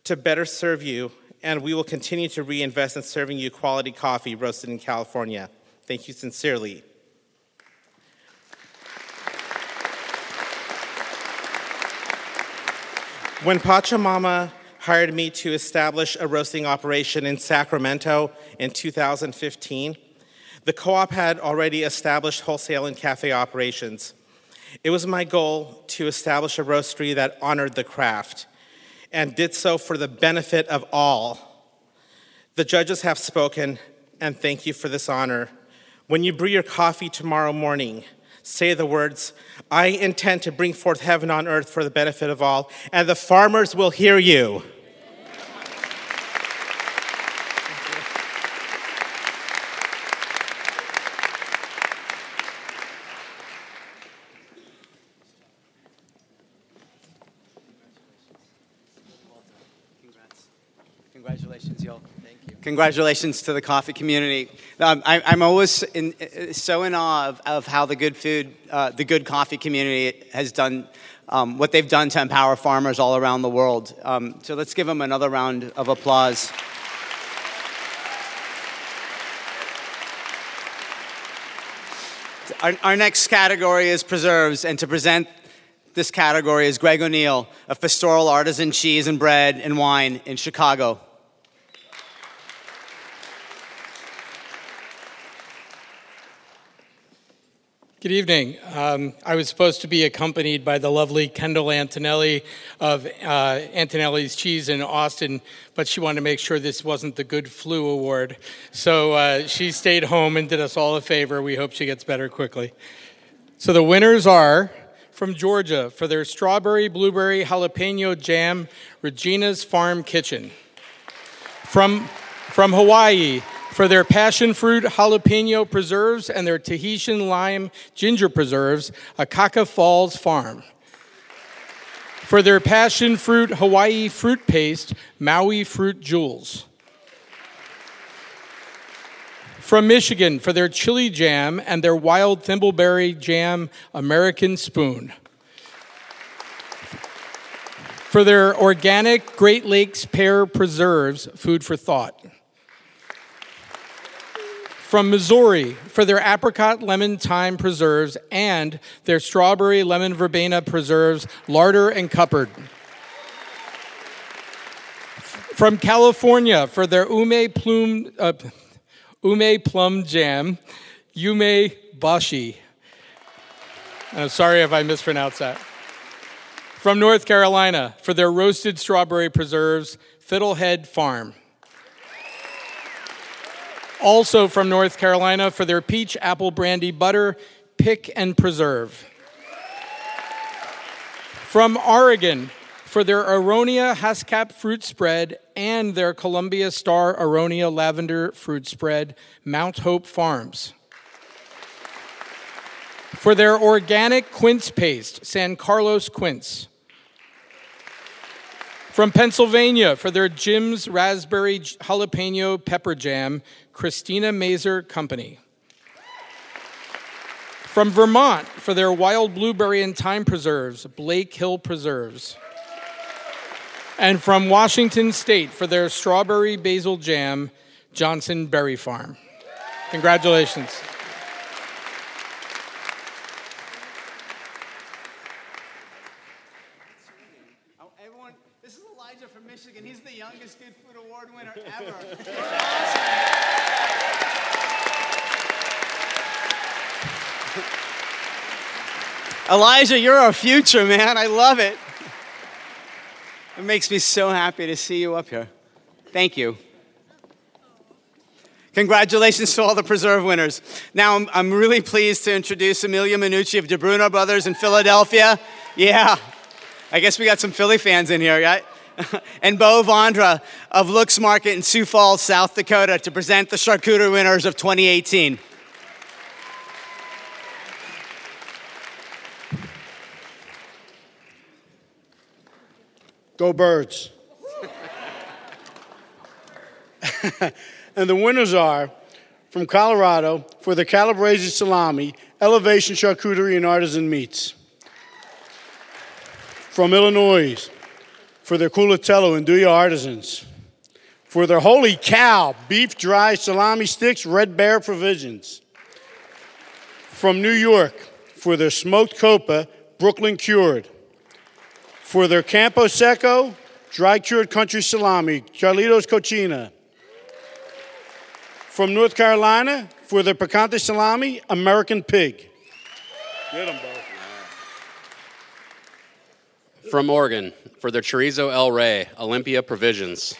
to better serve you, and we will continue to reinvest in serving you quality coffee roasted in California. Thank you sincerely. When Pachamama hired me to establish a roasting operation in Sacramento in 2015, the co-op had already established wholesale and cafe operations. It was my goal to establish a roastery that honored the craft and did so for the benefit of all. The judges have spoken, and thank you for this honor. When you brew your coffee tomorrow morning, say the words, "I intend to bring forth heaven on earth for the benefit of all," and the farmers will hear you. Congratulations to the coffee community. I'm always so in awe of how the good coffee community has done what they've done to empower farmers all around the world. So let's give them another round of applause. Our next category is preserves, and to present this category is Greg O'Neill of Pastoral Artisan Cheese and Bread and Wine in Chicago. Good evening. I was supposed to be accompanied by the lovely Kendall Antonelli of Antonelli's Cheese in Austin, but she wanted to make sure this wasn't the Good Flu Award. So she stayed home and did us all a favor. We hope she gets better quickly. So the winners are from Georgia for their Strawberry Blueberry Jalapeno Jam, Regina's Farm Kitchen. From Hawaii, for their passion fruit jalapeno preserves and their Tahitian lime ginger preserves, Akaka Falls Farm. For their passion fruit Hawaii fruit paste, Maui Fruit Jewels. From Michigan, for their chili jam and their wild thimbleberry jam, American Spoon. For their organic Great Lakes pear preserves, Food for Thought. From Missouri, for their apricot lemon thyme preserves and their strawberry lemon verbena preserves, Larder and Cupboard. From California, for their ume plum jam, Yume Bashi. I'm sorry if I mispronounced that. From North Carolina, for their roasted strawberry preserves, Fiddlehead Farm. Also from North Carolina, for their peach apple brandy butter, Pick and Preserve. From Oregon, for their Aronia Hascap fruit spread and their Columbia Star Aronia lavender fruit spread, Mount Hope Farms. For their organic quince paste, San Carlos Quince. From Pennsylvania, for their Jim's Raspberry Jalapeno Pepper Jam, Christina Mazer Company. From Vermont, for their Wild Blueberry and Thyme Preserves, Blake Hill Preserves. And from Washington State, for their Strawberry Basil Jam, Johnson Berry Farm. Congratulations. Elijah, you're our future, man. I love it. It makes me so happy to see you up here. Thank you. Congratulations to all the preserve winners. Now, I'm really pleased to introduce Amelia Minucci of DeBruno Brothers in Philadelphia. Yeah. I guess we got some Philly fans in here, right? And Beau Vondra of Looks Market in Sioux Falls, South Dakota, to present the charcuterie winners of 2018. Go Birds. And the winners are, from Colorado, for the Calabrese Salami, Elevation Charcuterie and Artisan Meats. From Illinois, for their Culatello and Duya Artisans. For their Holy Cow, Beef Dry Salami Sticks, Red Bear Provisions. From New York, for their Smoked Copa, Brooklyn Cured. For their Campo Seco, Dry Cured Country Salami, Charlitos Cochina. From North Carolina, for their Picante Salami, American Pig. Get them, bro. From Oregon, for their Chorizo El Rey, Olympia Provisions.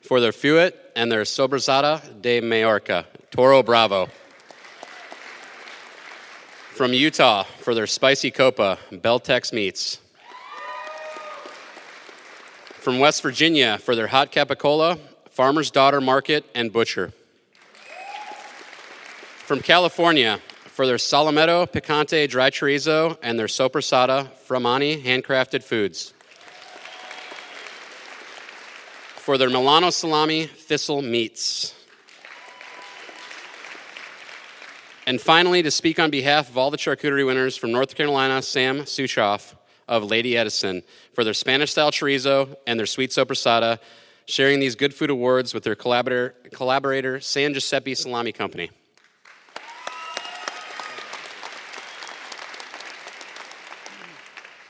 For their Fuet and their Sobrasada de Mallorca, Toro Bravo. From Utah, for their Spicy Copa, Beltex Meats. From West Virginia, for their Hot Capicola, Farmer's Daughter Market and Butcher. From California, for their Salametto Picante Dry Chorizo and their Soprasada Framani Handcrafted Foods. For their Milano Salami Thistle Meats. And finally, to speak on behalf of all the charcuterie winners from North Carolina, Sam Suchoff of Lady Edison, for their Spanish-style chorizo and their sweet soprasada, sharing these Good Food Awards with their collaborator San Giuseppe Salami Company.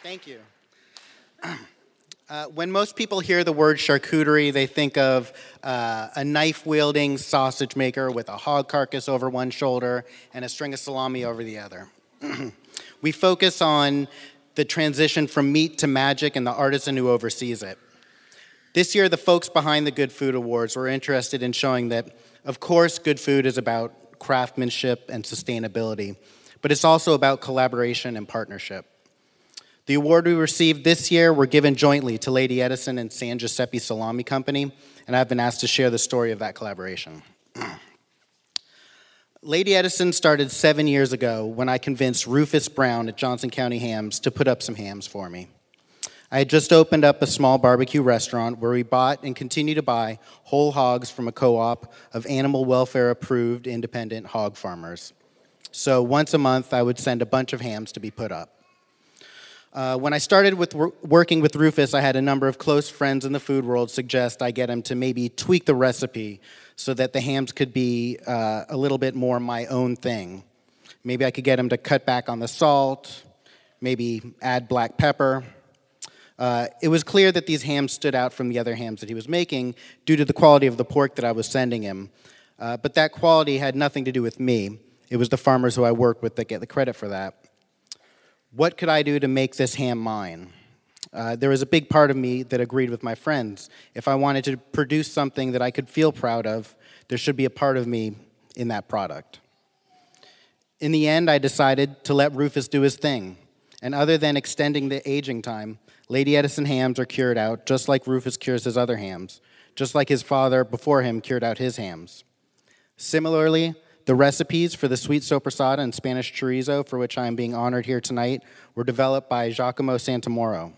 Thank you. When most people hear the word charcuterie, they think of a knife-wielding sausage maker with a hog carcass over one shoulder and a string of salami over the other. We focus on the transition from meat to magic and the artisan who oversees it. This year, the folks behind the Good Food Awards were interested in showing that, of course, good food is about craftsmanship and sustainability, but it's also about collaboration and partnership. The award we received this year were given jointly to Lady Edison and San Giuseppe Salami Company, and I've been asked to share the story of that collaboration. Lady Edison started 7 years ago when I convinced Rufus Brown at Johnson County Hams to put up some hams for me. I had just opened up a small barbecue restaurant where we bought and continue to buy whole hogs from a co-op of animal welfare approved independent hog farmers. So once a month I would send a bunch of hams to be put up. When I started with working with Rufus, I had a number of close friends in the food world suggest I get him to maybe tweak the recipe so that the hams could be a little bit more my own thing. Maybe I could get him to cut back on the salt, maybe add black pepper. It was clear that these hams stood out from the other hams that he was making due to the quality of the pork that I was sending him. But that quality had nothing to do with me. It was the farmers who I work with that get the credit for that. What could I do to make this ham mine? There was a big part of me that agreed with my friends. If I wanted to produce something that I could feel proud of, there should be a part of me in that product. In the end, I decided to let Rufus do his thing. And other than extending the aging time, Lady Edison hams are cured out just like Rufus cures his other hams, just like his father before him cured out his hams. Similarly, the recipes for the sweet sopressata and Spanish chorizo, for which I am being honored here tonight, were developed by Giacomo Santamoro.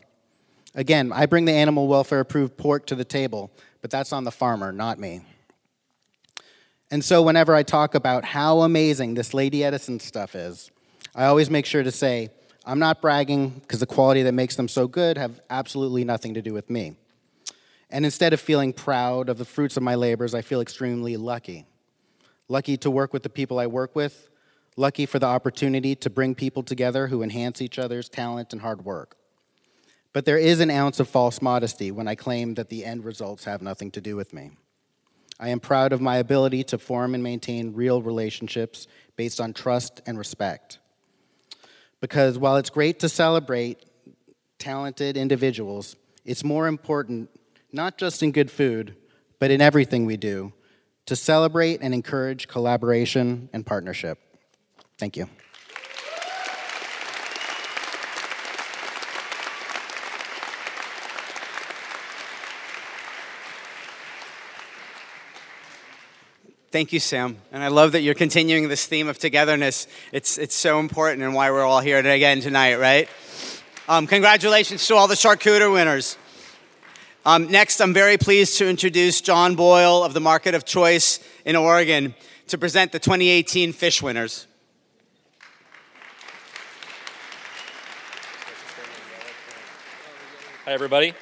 Again, I bring the animal welfare approved pork to the table, but that's on the farmer, not me. And so whenever I talk about how amazing this Lady Edison stuff is, I always make sure to say, I'm not bragging because the quality that makes them so good have absolutely nothing to do with me. And instead of feeling proud of the fruits of my labors, I feel extremely lucky. Lucky to work with the people I work with, lucky for the opportunity to bring people together who enhance each other's talent and hard work. But there is an ounce of false modesty when I claim that the end results have nothing to do with me. I am proud of my ability to form and maintain real relationships based on trust and respect. Because while it's great to celebrate talented individuals, it's more important, not just in good food, but in everything we do, to celebrate and encourage collaboration and partnership. Thank you. Thank you, Sam. And I love that you're continuing this theme of togetherness. It's so important and why we're all here again tonight, right? Congratulations to all the charcuterie winners. Next, I'm very pleased to introduce John Boyle of the Market of Choice in Oregon to present the 2018 fish winners. Hi, everybody.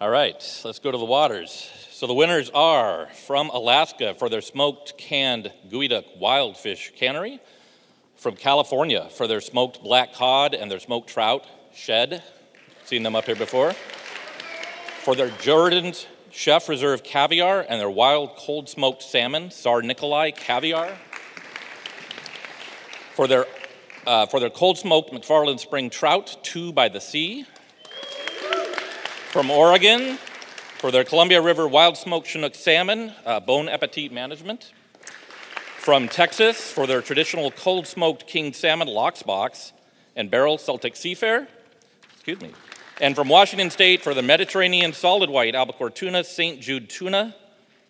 All right, let's go to the waters. So the winners are from Alaska for their smoked canned Guyduck wild fish cannery, from California for their smoked black cod and their smoked trout shed. Seen them up here before. For their Jordan's Chef Reserve caviar and their wild cold smoked salmon, Tsar Nikolai caviar. For their cold smoked McFarland spring trout, two by the sea. From Oregon, for their Columbia River Wild Smoked Chinook Salmon, Bon Appetit Management. From Texas, for their traditional cold smoked king salmon, Lox Box, and Barrel Celtic Seafair. Excuse me. And from Washington State, for the Mediterranean Solid White Albacore Tuna, St. Jude Tuna.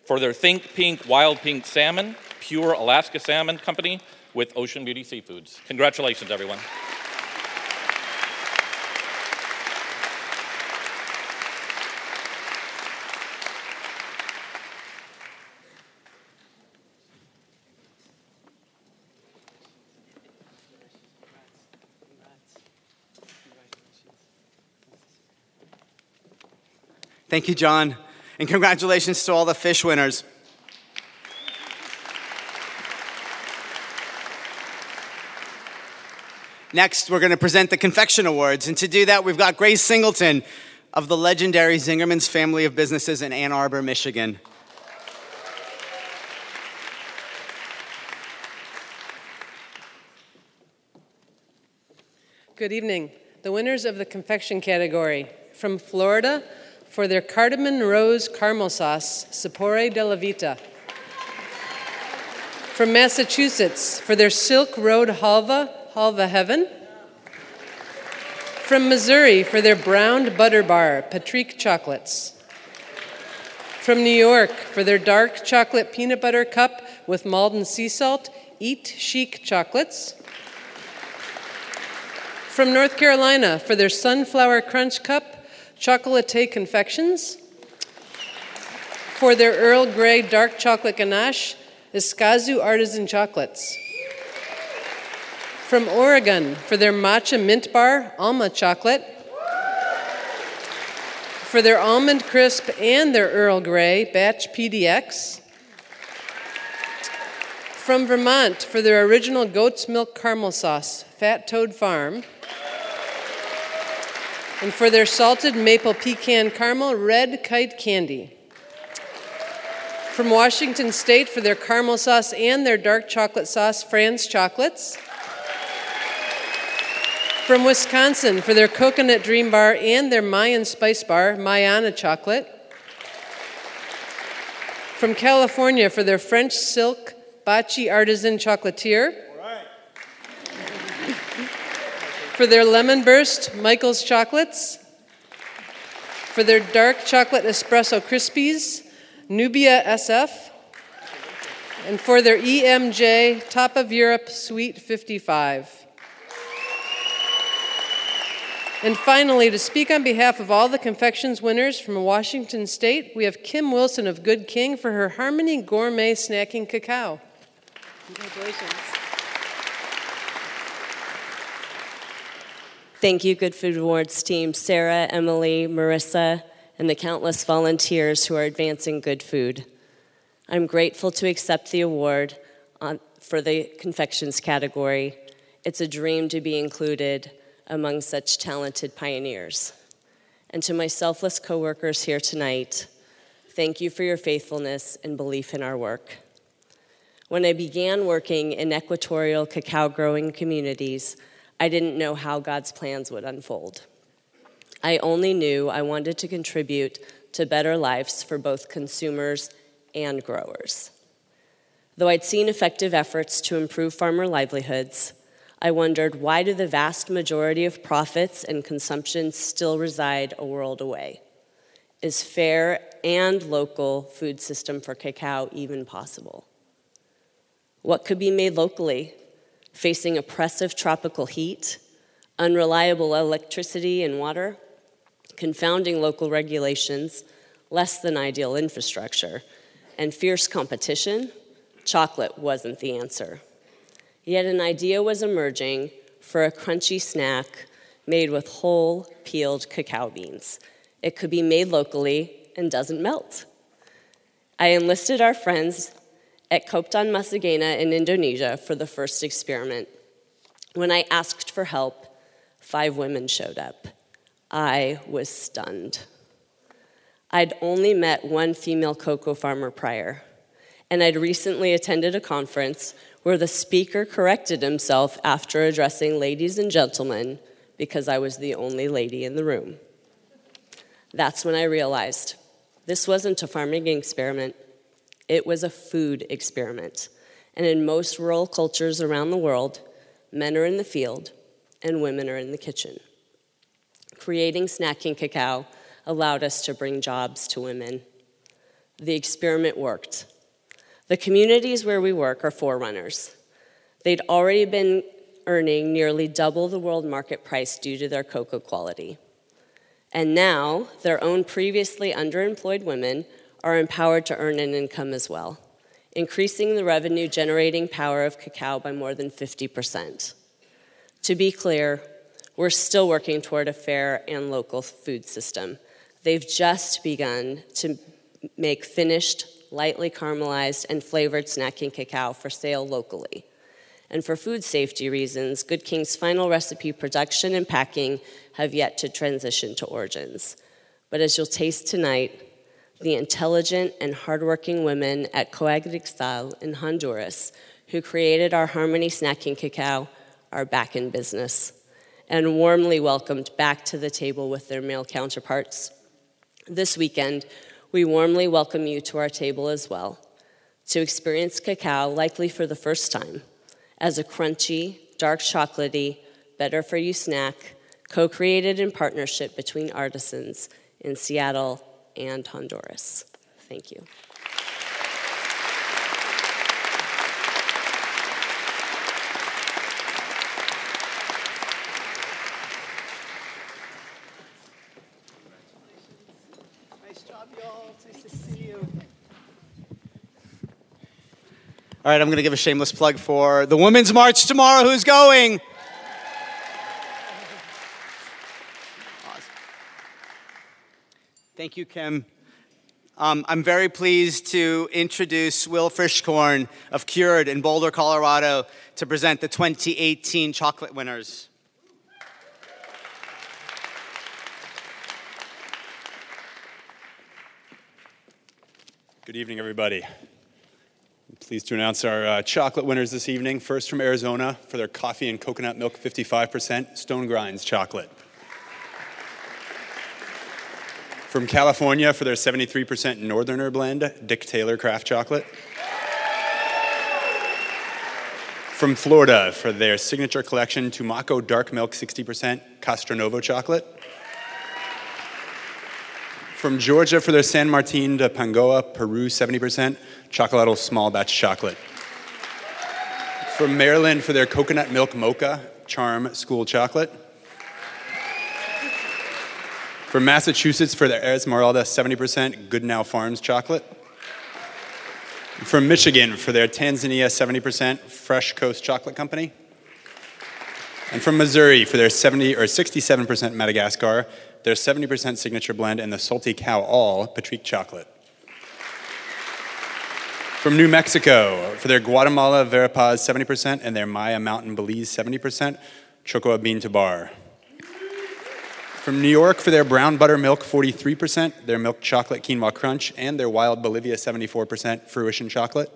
For their Think Pink Wild Pink Salmon, Pure Alaska Salmon Company with Ocean Beauty Seafoods. Congratulations, everyone. Thank you, John, and congratulations to all the fish winners. Next, we're going to present the Confection Awards, and to do that, we've got Grace Singleton of the legendary Zingerman's family of businesses in Ann Arbor, Michigan. Good evening. The winners of the confection category from Florida, for their Cardamom Rose Caramel Sauce, Sapore della Vita. From Massachusetts, for their Silk Road Halva, Halva Heaven. From Missouri, for their browned butter bar, Patrick Chocolates. From New York, for their dark chocolate peanut butter cup with Malden sea salt, Eat Chic Chocolates. From North Carolina, for their Sunflower Crunch Cup, Chocolate Confections. For their Earl Grey Dark Chocolate Ganache, Iskazu Artisan Chocolates. From Oregon, for their Matcha Mint Bar, Alma Chocolate. For their Almond Crisp and their Earl Grey Batch PDX. From Vermont, for their original Goat's Milk Caramel Sauce, Fat Toad Farm. And for their salted maple pecan caramel, Red Kite Candy. From Washington State, for their caramel sauce and their dark chocolate sauce, Franz Chocolates. From Wisconsin, for their coconut dream bar and their Mayan spice bar, Mayana Chocolate. From California, for their French silk Bachi Artisan Chocolatier. For their Lemon Burst, Michael's Chocolates. For their Dark Chocolate Espresso Crispies, Nubia SF. And for their EMJ, Top of Europe, Sweet 55. And finally, to speak on behalf of all the confections winners from Washington State, we have Kim Wilson of Good King for her Harmony Gourmet Snacking Cacao. Congratulations. Thank you, Good Food Awards team, Sarah, Emily, Marissa, and the countless volunteers who are advancing good food. I'm grateful to accept the award for the confections category. It's a dream to be included among such talented pioneers. And to my selfless coworkers here tonight, thank you for your faithfulness and belief in our work. When I began working in equatorial cacao growing communities, I didn't know how God's plans would unfold. I only knew I wanted to contribute to better lives for both consumers and growers. Though I'd seen effective efforts to improve farmer livelihoods, I wondered, why do the vast majority of profits and consumption still reside a world away? Is fair and local food system for cacao even possible? What could be made locally? Facing oppressive tropical heat, unreliable electricity and water, confounding local regulations, less than ideal infrastructure, and fierce competition, chocolate wasn't the answer. Yet an idea was emerging for a crunchy snack made with whole peeled cacao beans. It could be made locally and doesn't melt. I enlisted our friends at Koptan Masagena in Indonesia for the first experiment. When I asked for help, 5 women showed up. I was stunned. I'd only met 1 female cocoa farmer prior, and I'd recently attended a conference where the speaker corrected himself after addressing ladies and gentlemen because I was the only lady in the room. That's when I realized this wasn't a farming experiment. It was a food experiment, and in most rural cultures around the world, men are in the field and women are in the kitchen. Creating snacking cacao allowed us to bring jobs to women. The experiment worked. The communities where we work are forerunners. They'd already been earning nearly double the world market price due to their cocoa quality. And now, their own previously underemployed women are empowered to earn an income as well, increasing the revenue-generating power of cacao by more than 50%. To be clear, we're still working toward a fair and local food system. They've just begun to make finished, lightly caramelized, and flavored snacking cacao for sale locally. And for food safety reasons, Good King's final recipe production and packing have yet to transition to origins. But as you'll taste tonight, the intelligent and hardworking women at Coagrixal in Honduras who created our Harmony Snacking Cacao are back in business and warmly welcomed back to the table with their male counterparts. This weekend, we warmly welcome you to our table as well to experience cacao, likely for the first time, as a crunchy, dark chocolatey, better-for-you snack co-created in partnership between artisans in Seattle and Honduras. Thank you. All right, I'm going to give a shameless plug for the Women's March tomorrow. Who's going? Awesome. Thank you, Kim. I'm very pleased to introduce Will Frischkorn of Cured in Boulder, Colorado, to present the 2018 chocolate winners. Good evening, everybody. Pleased to announce our chocolate winners this evening. First from Arizona for their coffee and coconut milk 55%, Stone Grinds chocolate. From California for their 73% Northerner blend, Dick Taylor Craft chocolate. From Florida for their signature collection, Tumaco Dark Milk 60%, Castronovo chocolate. From Georgia for their San Martin de Pangoa, Peru 70%, Chocolato Small Batch Chocolate. From Maryland for their Coconut Milk Mocha, Charm School Chocolate. From Massachusetts for their Esmeralda 70%, Goodnow Farms Chocolate. From Michigan for their Tanzania 70%, Fresh Coast Chocolate Company. And from Missouri for their 67% Madagascar, their 70% signature blend, and the Salty Cow All Patrique chocolate. From New Mexico, for their Guatemala Verapaz 70% and their Maya Mountain Belize 70%, Chocoa Bean Tabar. From New York, for their Brown Butter Milk 43%, their Milk Chocolate Quinoa Crunch, and their Wild Bolivia 74% Fruition Chocolate.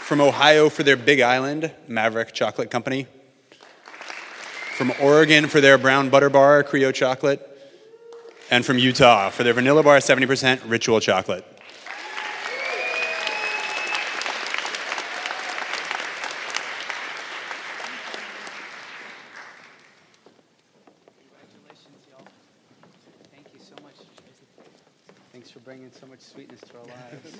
From Ohio, for their Big Island Maverick Chocolate Company. From Oregon for their Brown Butter Bar, Creo Chocolate. And from Utah for their Vanilla Bar 70%, Ritual Chocolate. Congratulations, y'all. Thank you so much. Thanks for bringing so much sweetness to our lives.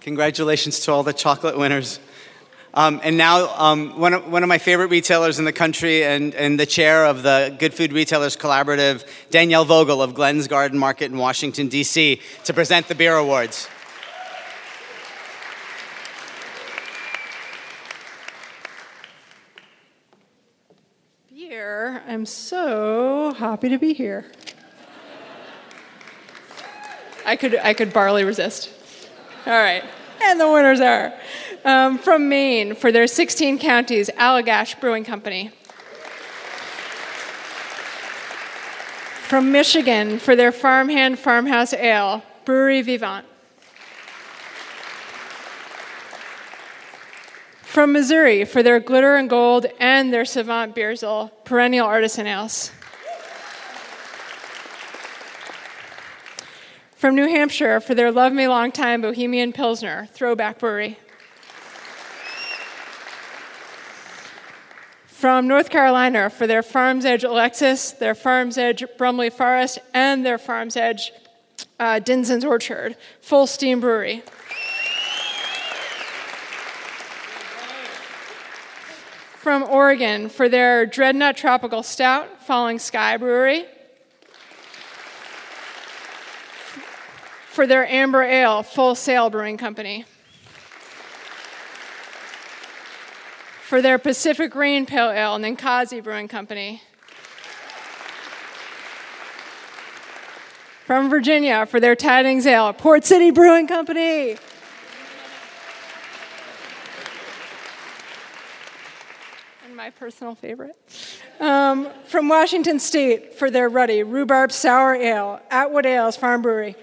Congratulations to all the chocolate winners. And now, one of my favorite retailers in the country and the chair of the Good Food Retailers Collaborative, Danielle Vogel of Glenn's Garden Market in Washington, D.C., to present the Beer Awards. Beer, I'm so happy to be here. I could barely resist. All right, and the winners are... from Maine, for their 16 counties, Allagash Brewing Company. From Michigan, for their Farmhand Farmhouse Ale, Brewery Vivant. From Missouri, for their Glitter and Gold and their Savant Beerzel, Perennial Artisan Ales. From New Hampshire, for their Love Me Long Time Bohemian Pilsner, Throwback Brewery. From North Carolina, for their Farm's Edge Alexis, their Farm's Edge Brumley Forest, and their Farm's Edge Dinson's Orchard, Full Steam Brewery. From Oregon, for their Dreadnought Tropical Stout, Falling Sky Brewery. For their Amber Ale, Full Sail Brewing Company. For their Pacific Rain Pale Ale, Ninkazi Brewing Company. From Virginia, for their Tidings Ale, Port City Brewing Company. And my personal favorite. From Washington State, for their Ruddy Rhubarb Sour Ale, Atwood Ales Farm Brewery.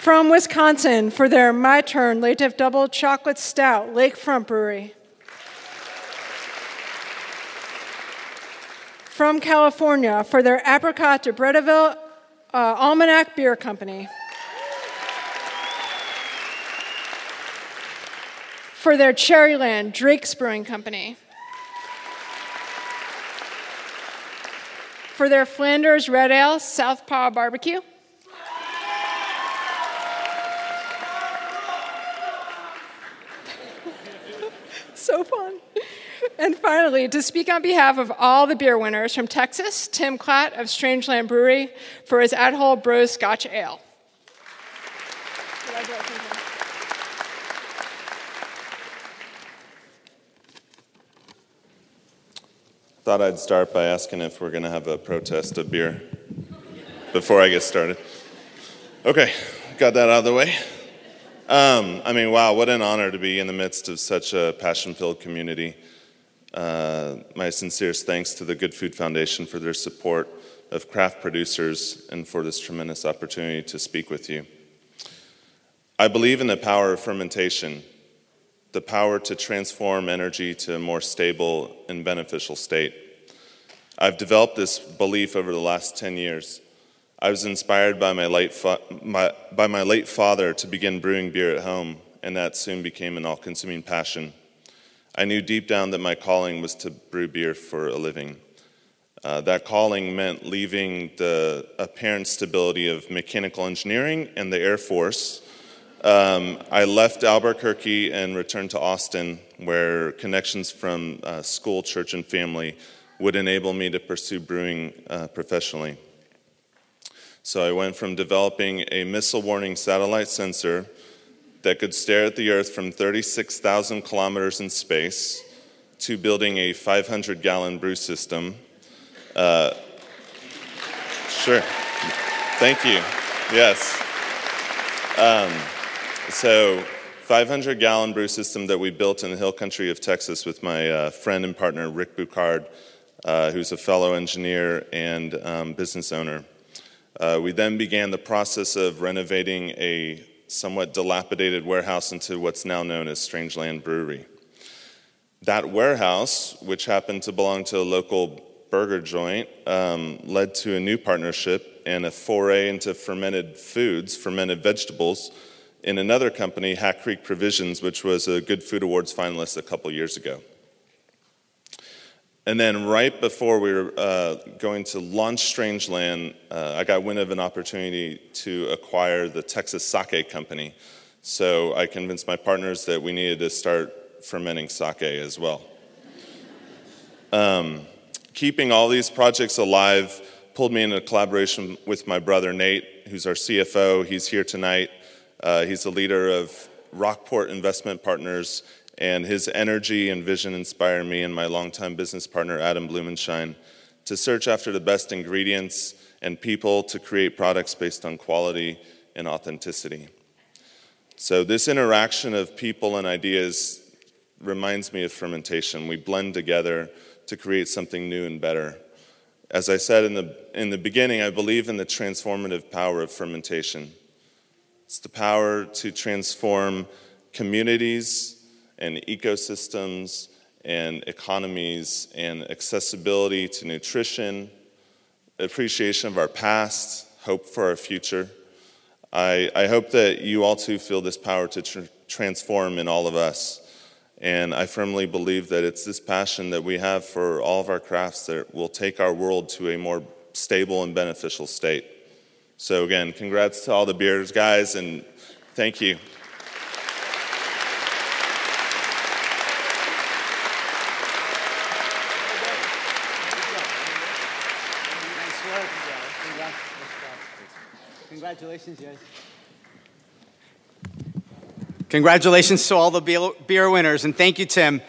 From Wisconsin, for their My Turn Lateef Double Chocolate Stout, Lakefront Brewery. From California, for their Apricot de Bretteville Almanac Beer Company. for their Cherryland Drake's Brewing Company, for their Flanders Red Ale Southpaw Barbecue, so fun. And finally, to speak on behalf of all the beer winners from Texas, Tim Klatt of Strangeland Brewery for his Athole Brew Scotch Ale. Thought I'd start by asking if we're going to have a protest of beer before I get started. Okay, got that out of the way. I mean, wow, what an honor to be in the midst of such a passion-filled community. My sincerest thanks to the Good Food Foundation for their support of craft producers and for this tremendous opportunity to speak with you. I believe in the power of fermentation, the power to transform energy to a more stable and beneficial state. I've developed this belief over the last 10 years. I was inspired by my late father to begin brewing beer at home, and that soon became an all-consuming passion. I knew deep down that my calling was to brew beer for a living. That calling meant leaving the apparent stability of mechanical engineering and the Air Force. I left Albuquerque and returned to Austin, where connections from school, church, and family would enable me to pursue brewing professionally. So I went from developing a missile warning satellite sensor that could stare at the Earth from 36,000 kilometers in space to building a 500-gallon brew system. Sure. Thank you. Yes. So 500-gallon brew system that we built in the hill country of Texas with my friend and partner, Rick Buchard, who's a fellow engineer and business owner. We then began the process of renovating a somewhat dilapidated warehouse into what's now known as Strangeland Brewery. That warehouse, which happened to belong to a local burger joint, led to a new partnership and a foray into fermented foods, fermented vegetables, in another company, Hack Creek Provisions, which was a Good Food Awards finalist a couple years ago. And then right before we were going to launch Strangeland, I got wind of an opportunity to acquire the Texas Sake Company. So I convinced my partners that we needed to start fermenting sake as well. Keeping all these projects alive pulled me into collaboration with my brother Nate, who's our CFO. He's here tonight. He's the leader of Rockport Investment Partners, and his energy and vision inspire me and my longtime business partner, Adam Blumenschein, to search after the best ingredients and people to create products based on quality and authenticity. So this interaction of people and ideas reminds me of fermentation. We blend together to create something new and better. As I said in the beginning, I believe in the transformative power of fermentation. It's the power to transform communities, and ecosystems, and economies, and accessibility to nutrition, appreciation of our past, hope for our future. I hope that you all too feel this power to transform in all of us. And I firmly believe that it's this passion that we have for all of our crafts that will take our world to a more stable and beneficial state. So again, congrats to all the beers, guys, and thank you. Congratulations, guys. Congratulations to all the beer winners, and thank you, Tim.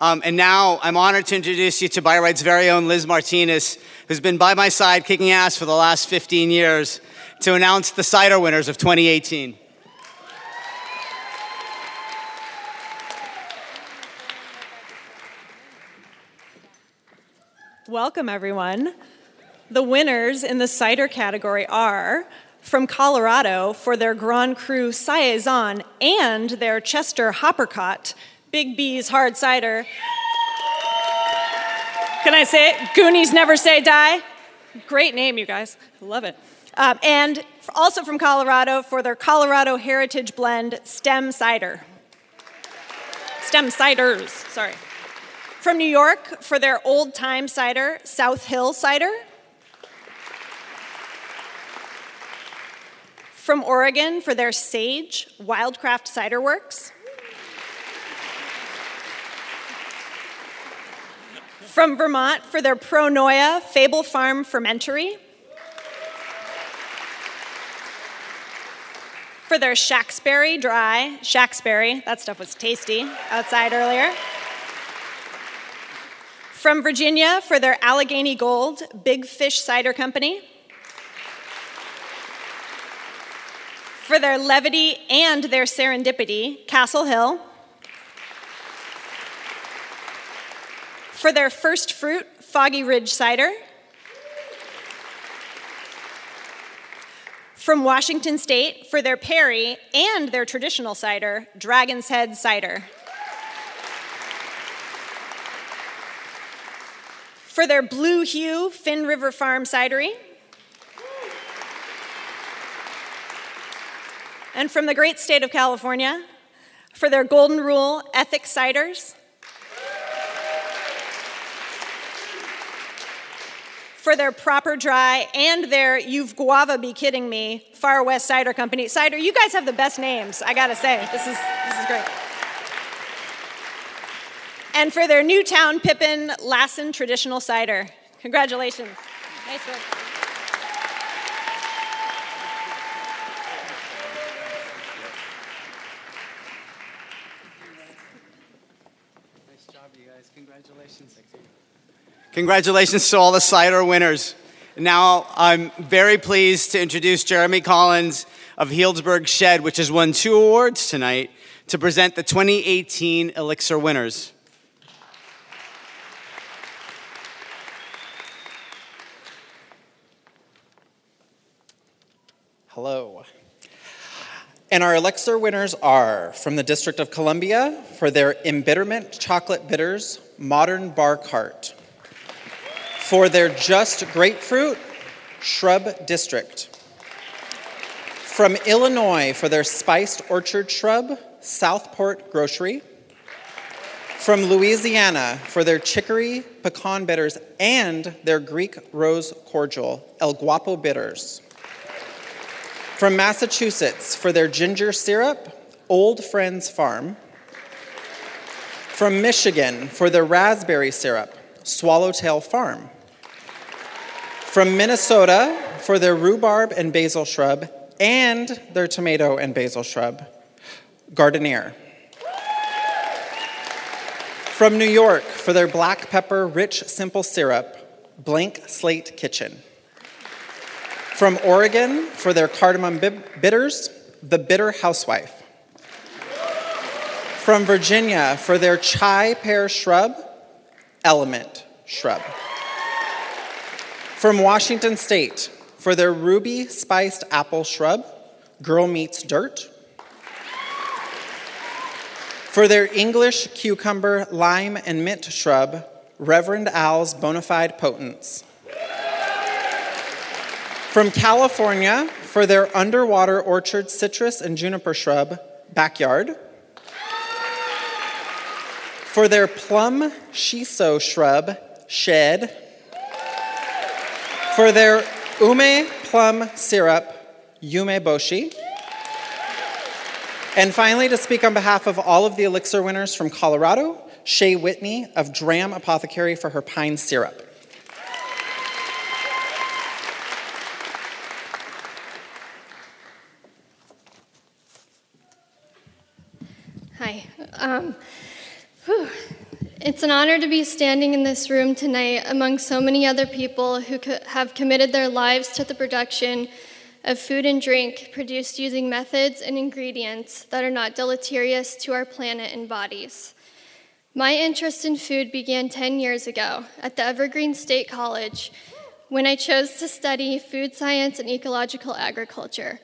And now I'm honored to introduce you to Bi-Rite's very own Liz Martinez, who's been by my side kicking ass for the last 15 years, to announce the cider winners of 2018. Welcome, everyone. The winners in the cider category are from Colorado for their Grand Cru Saison and their Chester Hoppercot, Big B's Hard Cider. Can I say it? Goonies Never Say Die. Great name, you guys. Love it. And also from Colorado for their Colorado Heritage Blend Stem Cider. Stem Ciders, sorry. From New York for their old time cider, South Hill Cider. From Oregon for their Sage, Wildcraft Cider Works. From Vermont for their Pronoia, Fable Farm Fermentary. For their Shaxberry Dry, Shaxberry, that stuff was tasty outside earlier. From Virginia for their Allegheny Gold, Big Fish Cider Company. For their levity and their serendipity, Castle Hill. For their first fruit, Foggy Ridge Cider. From Washington State, for their Perry and their traditional cider, Dragon's Head Cider. For their Blue Hue, Finn River Farm Cidery. And from the great state of California, for their Golden Rule Ethics Ciders, for their Proper Dry and their You've Guava Be Kidding Me Far West Cider Company. Cider, you guys have the best names, I gotta say. This is great. And for their Newtown Pippin Lassen Traditional Cider. Congratulations. Nice work. Congratulations to all the cider winners. Now I'm very pleased to introduce Jeremy Collins of Healdsburg Shed, which has won 2 awards tonight, to present the 2018 Elixir winners. Hello. And our Elixir winners are from the District of Columbia for their Embitterment Chocolate Bitters Modern Bar Cart. For their Just Grapefruit, Shrub District. From Illinois, for their Spiced Orchard Shrub, Southport Grocery. From Louisiana, for their Chicory Pecan Bitters and their Greek Rose Cordial, El Guapo Bitters. From Massachusetts, for their Ginger Syrup, Old Friends Farm. From Michigan, for their Raspberry Syrup, Swallowtail Farm. From Minnesota, for their rhubarb and basil shrub and their tomato and basil shrub, Gardenier. From New York, for their black pepper rich simple syrup, Blank Slate Kitchen. From Oregon, for their cardamom bitters, The Bitter Housewife. From Virginia, for their chai pear shrub, Element Shrub. From Washington State, for their Ruby Spiced Apple Shrub, Girl Meets Dirt. For their English Cucumber Lime and Mint Shrub, Reverend Al's Bonafide Potents. From California, for their Underwater Orchard Citrus and Juniper Shrub, Backyard. For their Plum Shiso Shrub, Shed. For their Ume Plum Syrup, Umeboshi. And finally, to speak on behalf of all of the Elixir winners from Colorado, Shea Whitney of Dram Apothecary for her Pine Syrup. Hi. Whew. It's an honor to be standing in this room tonight among so many other people who have committed their lives to the production of food and drink produced using methods and ingredients that are not deleterious to our planet and bodies. My interest in food began 10 years ago at the Evergreen State College when I chose to study food science and ecological agriculture.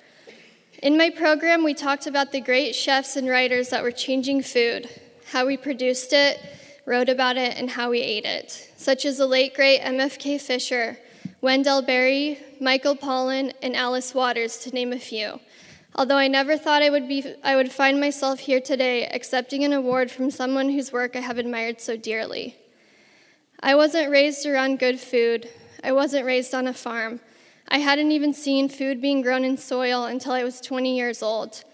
In my program, we talked about the great chefs and writers that were changing food, how we produced it, wrote about it, and how we ate it, such as the late, great MFK Fisher, Wendell Berry, Michael Pollan, and Alice Waters, to name a few, Although I never thought I would find myself here today accepting an award from someone whose work I have admired so dearly. I wasn't raised around good food. I wasn't raised on a farm. I hadn't even seen food being grown in soil until I was 20 years old.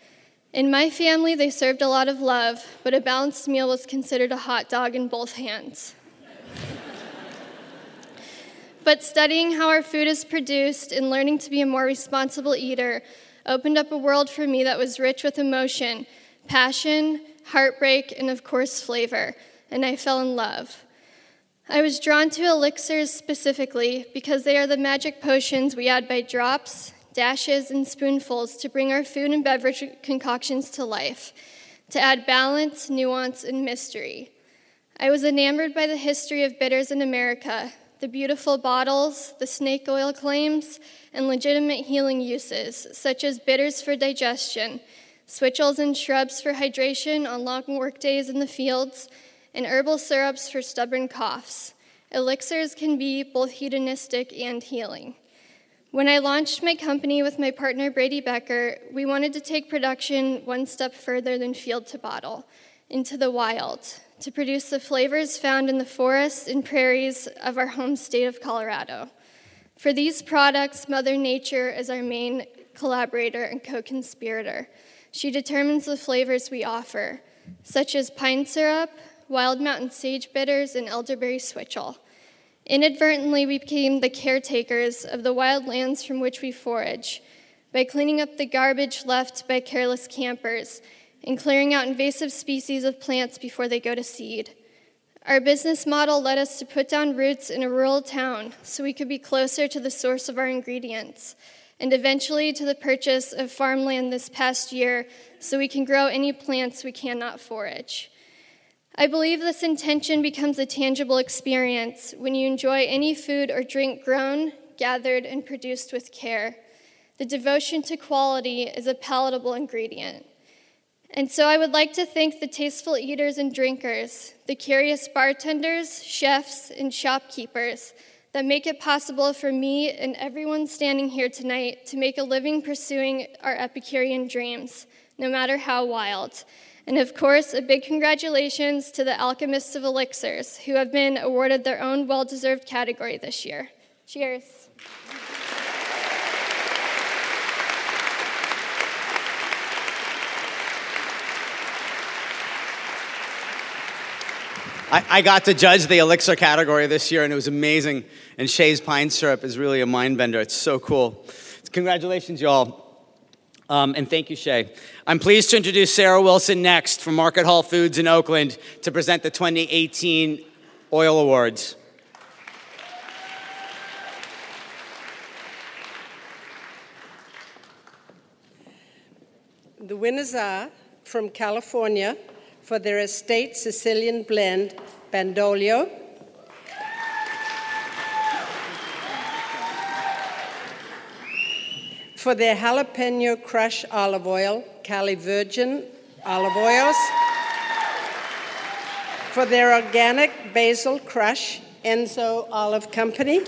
In my family, they served a lot of love, but a balanced meal was considered a hot dog in both hands. But studying how our food is produced and learning to be a more responsible eater opened up a world for me that was rich with emotion, passion, heartbreak, and of course, flavor, and I fell in love. I was drawn to elixirs specifically because they are the magic potions we add by drops, dashes, and spoonfuls to bring our food and beverage concoctions to life, to add balance, nuance, and mystery. I was enamored by the history of bitters in America, the beautiful bottles, the snake oil claims, and legitimate healing uses, such as bitters for digestion, switchels and shrubs for hydration on long workdays in the fields, and herbal syrups for stubborn coughs. Elixirs can be both hedonistic and healing. When I launched my company with my partner Brady Becker, we wanted to take production one step further than field to bottle, into the wild, to produce the flavors found in the forests and prairies of our home state of Colorado. For these products, Mother Nature is our main collaborator and co-conspirator. She determines the flavors we offer, such as pine syrup, wild mountain sage bitters, and elderberry switchel. Inadvertently, we became the caretakers of the wild lands from which we forage by cleaning up the garbage left by careless campers and clearing out invasive species of plants before they go to seed. Our business model led us to put down roots in a rural town so we could be closer to the source of our ingredients, and eventually to the purchase of farmland this past year so we can grow any plants we cannot forage. I believe this intention becomes a tangible experience when you enjoy any food or drink grown, gathered, and produced with care. The devotion to quality is a palatable ingredient. And so I would like to thank the tasteful eaters and drinkers, the curious bartenders, chefs, and shopkeepers that make it possible for me and everyone standing here tonight to make a living pursuing our Epicurean dreams, no matter how wild. And of course, a big congratulations to the alchemists of elixirs who have been awarded their own well-deserved category this year. Cheers. I got to judge the elixir category this year, and it was amazing. And Chez Pine Syrup is really a mind-bender. It's so cool. Congratulations, y'all. And thank you, Chez. I'm pleased to introduce Sarah Wilson next from Market Hall Foods in Oakland to present the 2018 Oil Awards. The winners are from California, for their estate Sicilian blend, Bandolio. For their jalapeno crush olive oil, Cali Virgin olive oils. For their organic basil crush, Enzo Olive Company.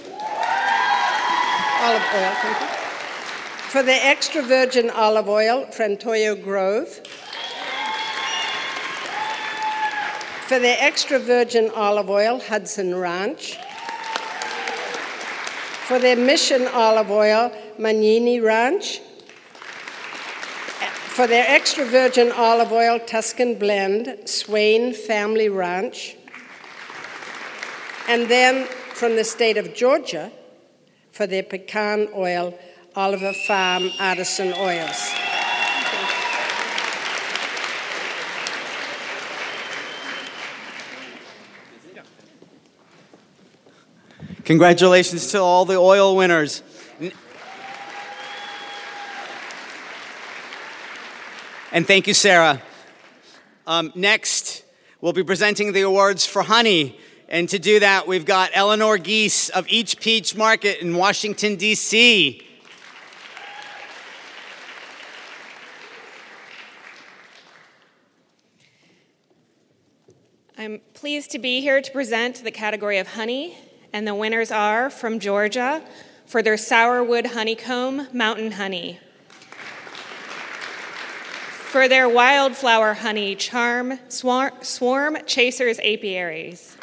Olive Oil Company. For their extra virgin olive oil, Frantoio Grove. For their extra virgin olive oil, Hudson Ranch. For their Mission olive oil, Magnini Ranch. For their extra virgin olive oil, Tuscan blend, Swain Family Ranch. And then from the state of Georgia, for their pecan oil, Oliver Farm Artisan Oils. Congratulations to all the oil winners. And thank you, Sarah. Next, we'll be presenting the awards for honey. And to do that, we've got Eleanor Geese of Each Peach Market in Washington, D.C. I'm pleased to be here to present the category of honey. And the winners are from Georgia for their Sourwood Honeycomb Mountain Honey. for their wildflower honey charm swarm chasers apiaries.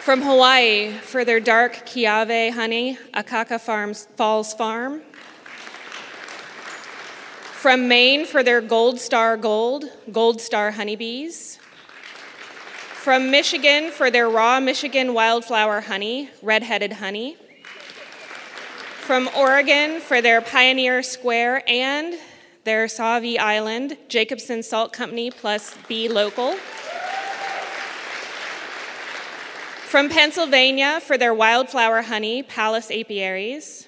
From Hawaii, for their dark Kiave honey, Akaka Falls Farm. From Maine, for their Gold Star honeybees. From Michigan, for their raw Michigan wildflower honey, Red-Headed Honey. From Oregon, for their Pioneer Square and their Sauvie Island, Jacobson Salt Company plus Be Local. From Pennsylvania, for their wildflower honey, Palace Apiaries.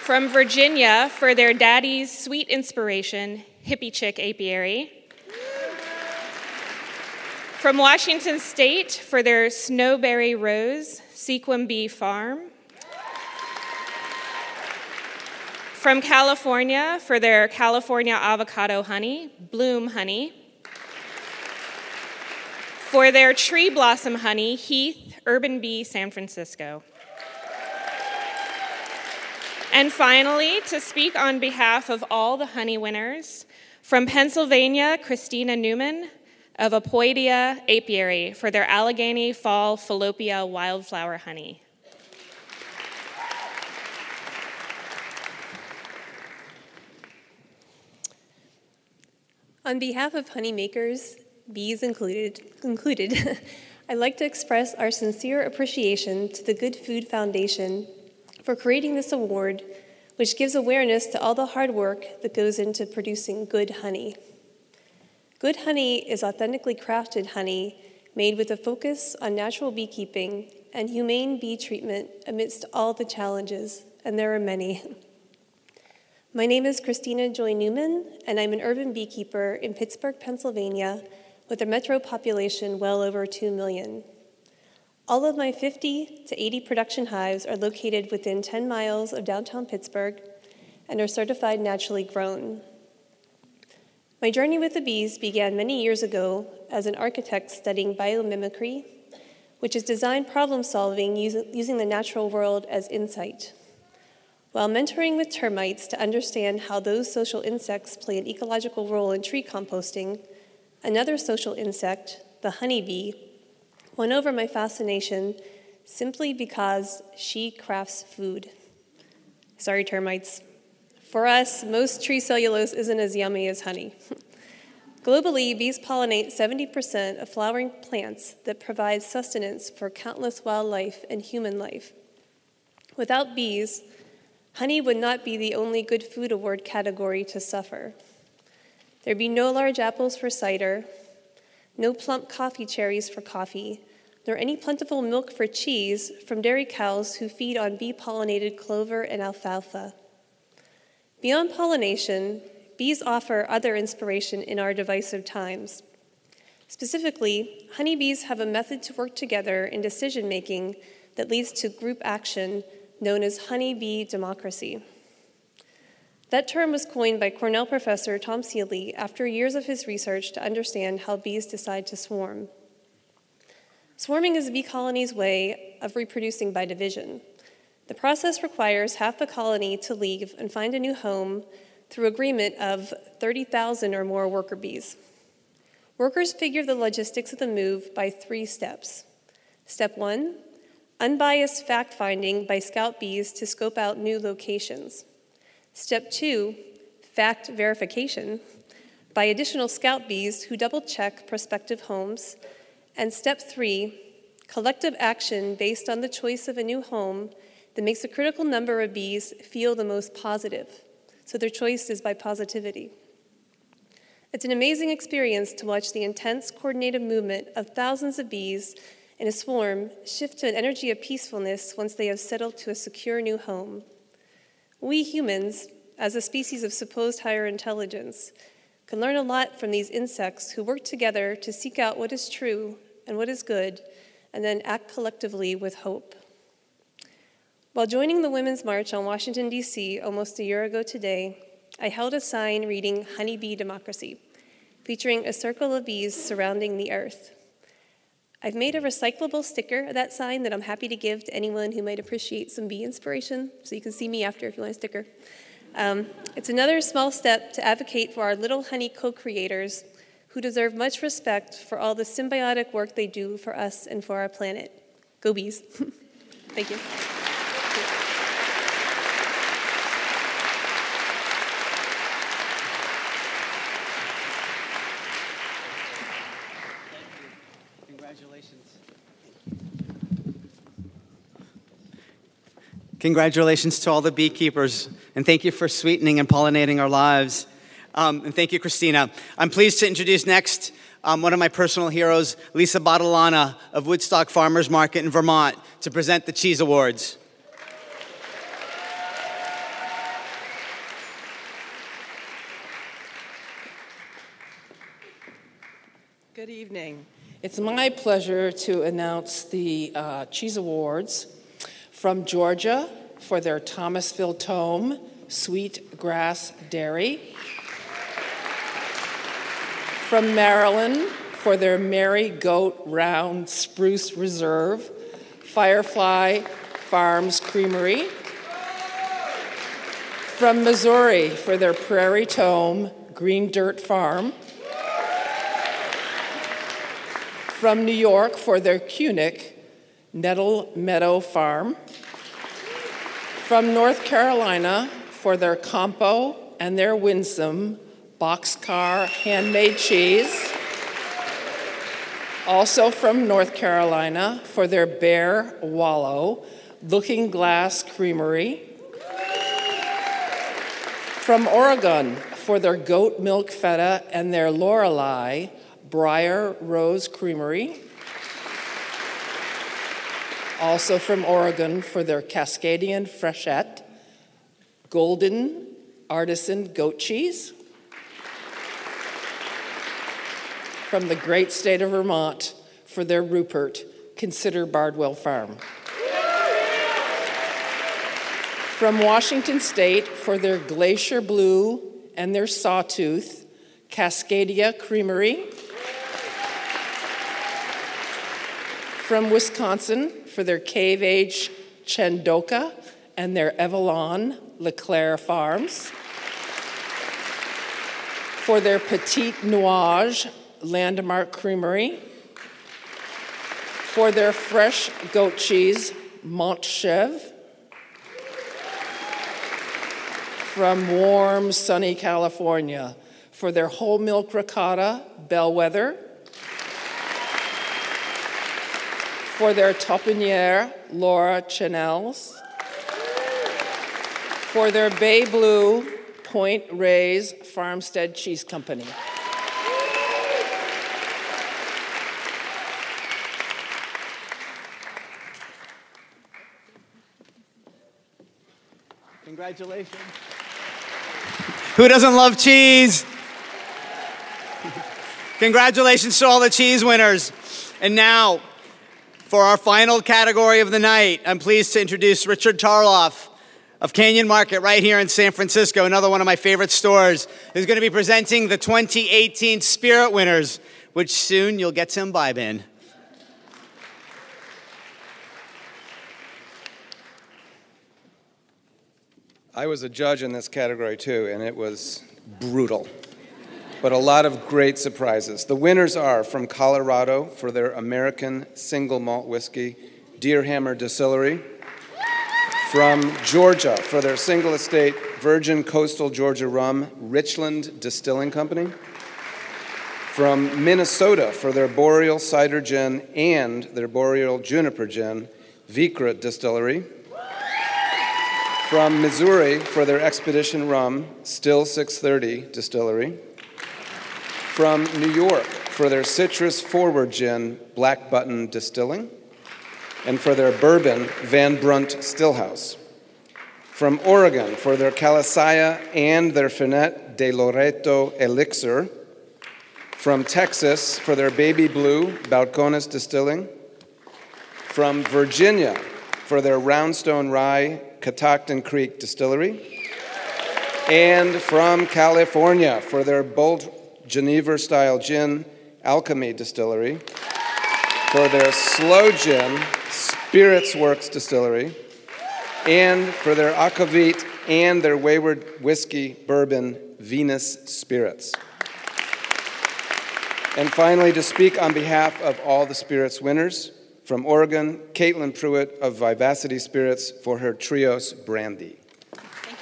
From Virginia, for their daddy's sweet inspiration, Hippie Chick Apiary. From Washington State, for their Snowberry Rose, Sequim Bee Farm. From California, for their California Avocado Honey, Bloom Honey. For their tree blossom honey, Heath, Urban Bee, San Francisco. And finally, to speak on behalf of all the honey winners, from Pennsylvania, Christina Newman of Apoidea Apiary for their Allegheny Fall Fallopia wildflower honey. On behalf of honeymakers, bees included, I'd like to express our sincere appreciation to the Good Food Foundation for creating this award, which gives awareness to all the hard work that goes into producing good honey. Good honey is authentically crafted honey made with a focus on natural beekeeping and humane bee treatment amidst all the challenges, and there are many. My name is Christina Joy Newman, and I'm an urban beekeeper in Pittsburgh, Pennsylvania, with a metro population well over 2 million. All of my 50 to 80 production hives are located within 10 miles of downtown Pittsburgh and are certified naturally grown. My journey with the bees began many years ago as an architect studying biomimicry, which is design problem solving using the natural world as insight, while mentoring with termites to understand how those social insects play an ecological role in tree composting. Another social insect, the honeybee, won over my fascination simply because she crafts food. Sorry, termites. For us, most tree cellulose isn't as yummy as honey. Globally, bees pollinate 70% of flowering plants that provide sustenance for countless wildlife and human life. Without bees, honey would not be the only Good Food Award category to suffer. There'd be no large apples for cider, no plump coffee cherries for coffee, nor any plentiful milk for cheese from dairy cows who feed on bee-pollinated clover and alfalfa. Beyond pollination, bees offer other inspiration in our divisive times. Specifically, honeybees have a method to work together in decision-making that leads to group action known as honeybee democracy. That term was coined by Cornell professor Tom Seeley after years of his research to understand how bees decide to swarm. Swarming is a bee colony's way of reproducing by division. The process requires half the colony to leave and find a new home through agreement of 30,000 or more worker bees. Workers figure the logistics of the move by 3 steps. Step 1, unbiased fact-finding by scout bees to scope out new locations. Step 2, fact verification by additional scout bees who double-check prospective homes. And Step 3, collective action based on the choice of a new home that makes a critical number of bees feel the most positive. So their choice is by positivity. It's an amazing experience to watch the intense coordinated movement of thousands of bees in a swarm shift to an energy of peacefulness once they have settled to a secure new home. We humans, as a species of supposed higher intelligence, can learn a lot from these insects who work together to seek out what is true and what is good, and then act collectively with hope. While joining the Women's March on Washington, D.C. almost a year ago today, I held a sign reading Honeybee Democracy, featuring a circle of bees surrounding the earth. I've made a recyclable sticker of that sign that I'm happy to give to anyone who might appreciate some bee inspiration, so you can see me after if you want a sticker. It's another small step to advocate for our Little Honey co-creators who deserve much respect for all the symbiotic work they do for us and for our planet. Go bees. Thank you. Congratulations to all the beekeepers, and thank you for sweetening and pollinating our lives. And thank you, Christina. I'm pleased to introduce next one of my personal heroes, Lisa Bottolana of Woodstock Farmers Market in Vermont, to present the Cheese Awards. Good evening. It's my pleasure to announce the Cheese Awards from Georgia for their Thomasville Tome, Sweet Grass Dairy. From Maryland for their Merry Goat Round Spruce Reserve, Firefly Farms Creamery. From Missouri for their Prairie Tome, Green Dirt Farm. From New York for their Cunic, Nettle Meadow Farm. From North Carolina for their Campo and their Winsome Boxcar Handmade Cheese. Also from North Carolina for their Bear Wallow Looking Glass Creamery. From Oregon for their Goat Milk Feta and their Lorelei Briar Rose Creamery. Also from Oregon for their Cascadian Freshette, Golden Artisan Goat Cheese. From the great state of Vermont for their Rupert, Consider Bardwell Farm. From Washington State for their Glacier Blue and their Sawtooth, Cascadia Creamery. From Wisconsin for their Cave Age Chendoka and their Evelon LeClaire Farms. For their Petite Nuage Landmark Creamery. For their Fresh Goat Cheese Montchev. From warm, sunny California for their Whole Milk Ricotta Bellwether. For their Taupinière, Laura Chanel's. For their Bay Blue, Point Reyes Farmstead Cheese Company. Congratulations. Who doesn't love cheese? Congratulations to all the cheese winners. And now, for our final category of the night, I'm pleased to introduce Richard Tarloff of Canyon Market right here in San Francisco, another one of my favorite stores, who's going to be presenting the 2018 Spirit Winners, which soon you'll get to imbibe in. I was a judge in this category too, and it was brutal, but a lot of great surprises. The winners are from Colorado for their American single malt whiskey, Deerhammer Distillery. From Georgia for their single estate, Virgin Coastal Georgia Rum, Richland Distilling Company. From Minnesota for their Boreal Cider Gin and their Boreal Juniper Gin, Vikra Distillery. From Missouri for their Expedition Rum, Still 630 Distillery. From New York for their Citrus Forward Gin, Black Button Distilling, and for their bourbon, Van Brunt Stillhouse. From Oregon for their Calisaya and their Finette de Loreto Elixir. From Texas for their Baby Blue, Balcones Distilling. From Virginia for their Roundstone Rye, Catoctin Creek Distillery. And from California for their Bold Geneva-style gin, Alchemy Distillery. For their slow gin, Spirits Works Distillery. and for their akavit and their wayward whiskey, bourbon, Venus spirits. And finally, to speak on behalf of all the spirits winners, from Oregon, Caitlin Pruitt of Vivacity Spirits for her Trios Brandy. Thank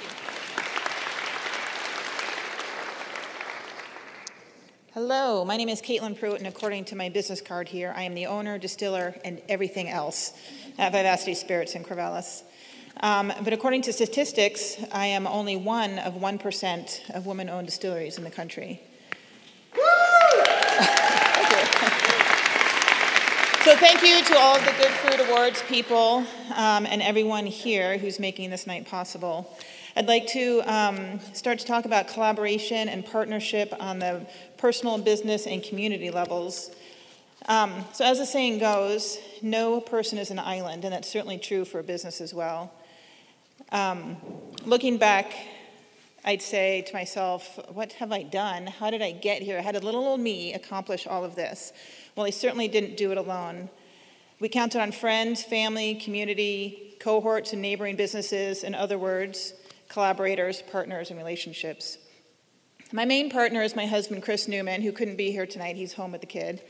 you. Hello, my name is Caitlin Pruitt, and according to my business card here, I am the owner, distiller, and everything else at Vivacity Spirits in Corvallis. But according to statistics, I am only one of 1% of women-owned distilleries in the country. So thank you to all of the Good Food Awards people and everyone here who's making this night possible. I'd like to start to talk about collaboration and partnership on the personal, business, and community levels. So as the saying goes, no person is an island, and that's certainly true for business as well. Looking back, I'd say to myself, what have I done? How did I get here? How did little old me accomplish all of this? Well, I certainly didn't do it alone. We counted on friends, family, community, cohorts, and neighboring businesses, in other words, collaborators, partners, and relationships. My main partner is my husband, Chris Newman, who couldn't be here tonight. He's home with the kid.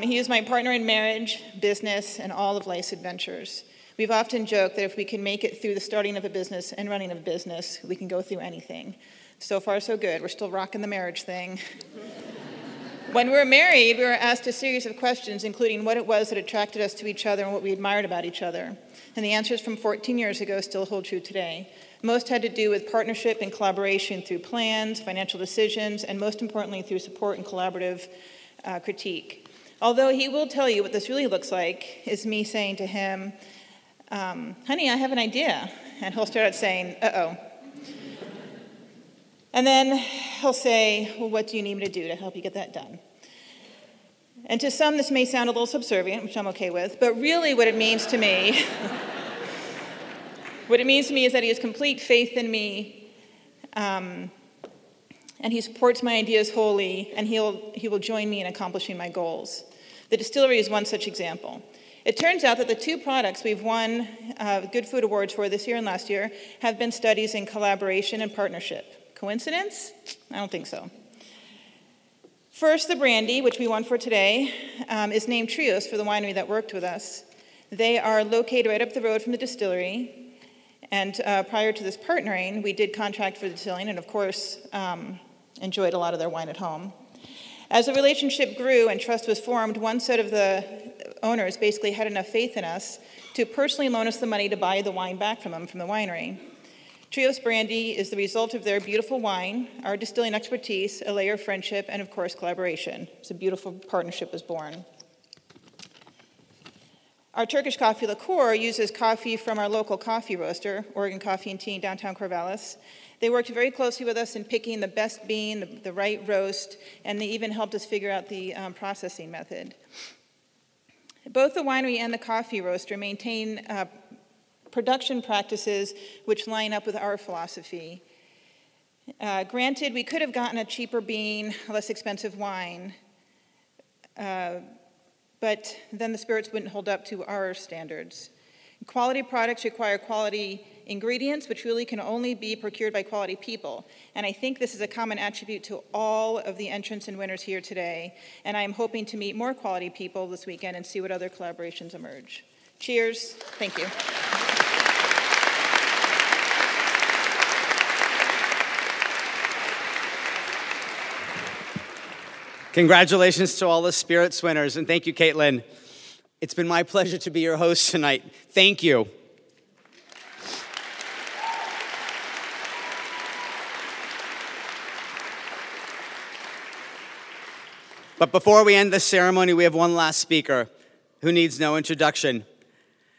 He is my partner in marriage, business, and all of life's adventures. We've often joked that if we can make it through the starting of a business and running of a business, we can go through anything. So far, so good. We're still rocking the marriage thing. When we were married, we were asked a series of questions, including what it was that attracted us to each other and what we admired about each other. And the answers from 14 years ago still hold true today. Most had to do with partnership and collaboration through plans, financial decisions, and most importantly, through support and collaborative critique. Although he will tell you what this really looks like is me saying to him, honey, I have an idea. And he'll start out saying, uh-oh. And then he'll say, well, what do you need me to do to help you get that done? And to some, this may sound a little subservient, which I'm okay with, but really what it means to me, what it means to me is that he has complete faith in me, and he supports my ideas wholly, and he will join me in accomplishing my goals. The distillery is one such example. It turns out that the two products we've won Good Food Awards for this year and last year have been studies in collaboration and partnership. Coincidence? I don't think so. First, the brandy, which we won for today, is named Trios for the winery that worked with us. They are located right up the road from the distillery, and prior to this partnering, we did contract for the distilling and, of course, enjoyed a lot of their wine at home. As the relationship grew and trust was formed, one set of the owners basically had enough faith in us to personally loan us the money to buy the wine back from them from the winery. Trios Brandy is the result of their beautiful wine, our distilling expertise, a layer of friendship, and of course collaboration. It's a beautiful partnership was born. Our Turkish coffee liqueur uses coffee from our local coffee roaster, Oregon Coffee and Tea in downtown Corvallis. They worked very closely with us in picking the best bean, the right roast, and they even helped us figure out the processing method. Both the winery and the coffee roaster maintain production practices which line up with our philosophy. Granted, we could have gotten a cheaper bean, less expensive wine, but then the spirits wouldn't hold up to our standards. Quality products require quality ingredients, which really can only be procured by quality people. And I think this is a common attribute to all of the entrants and winners here today. And I'm hoping to meet more quality people this weekend and see what other collaborations emerge. Cheers. Thank you. Congratulations to all the spirits winners, and thank you, Caitlin. It's been my pleasure to be your host tonight. Thank you. But before we end this ceremony, we have one last speaker who needs no introduction.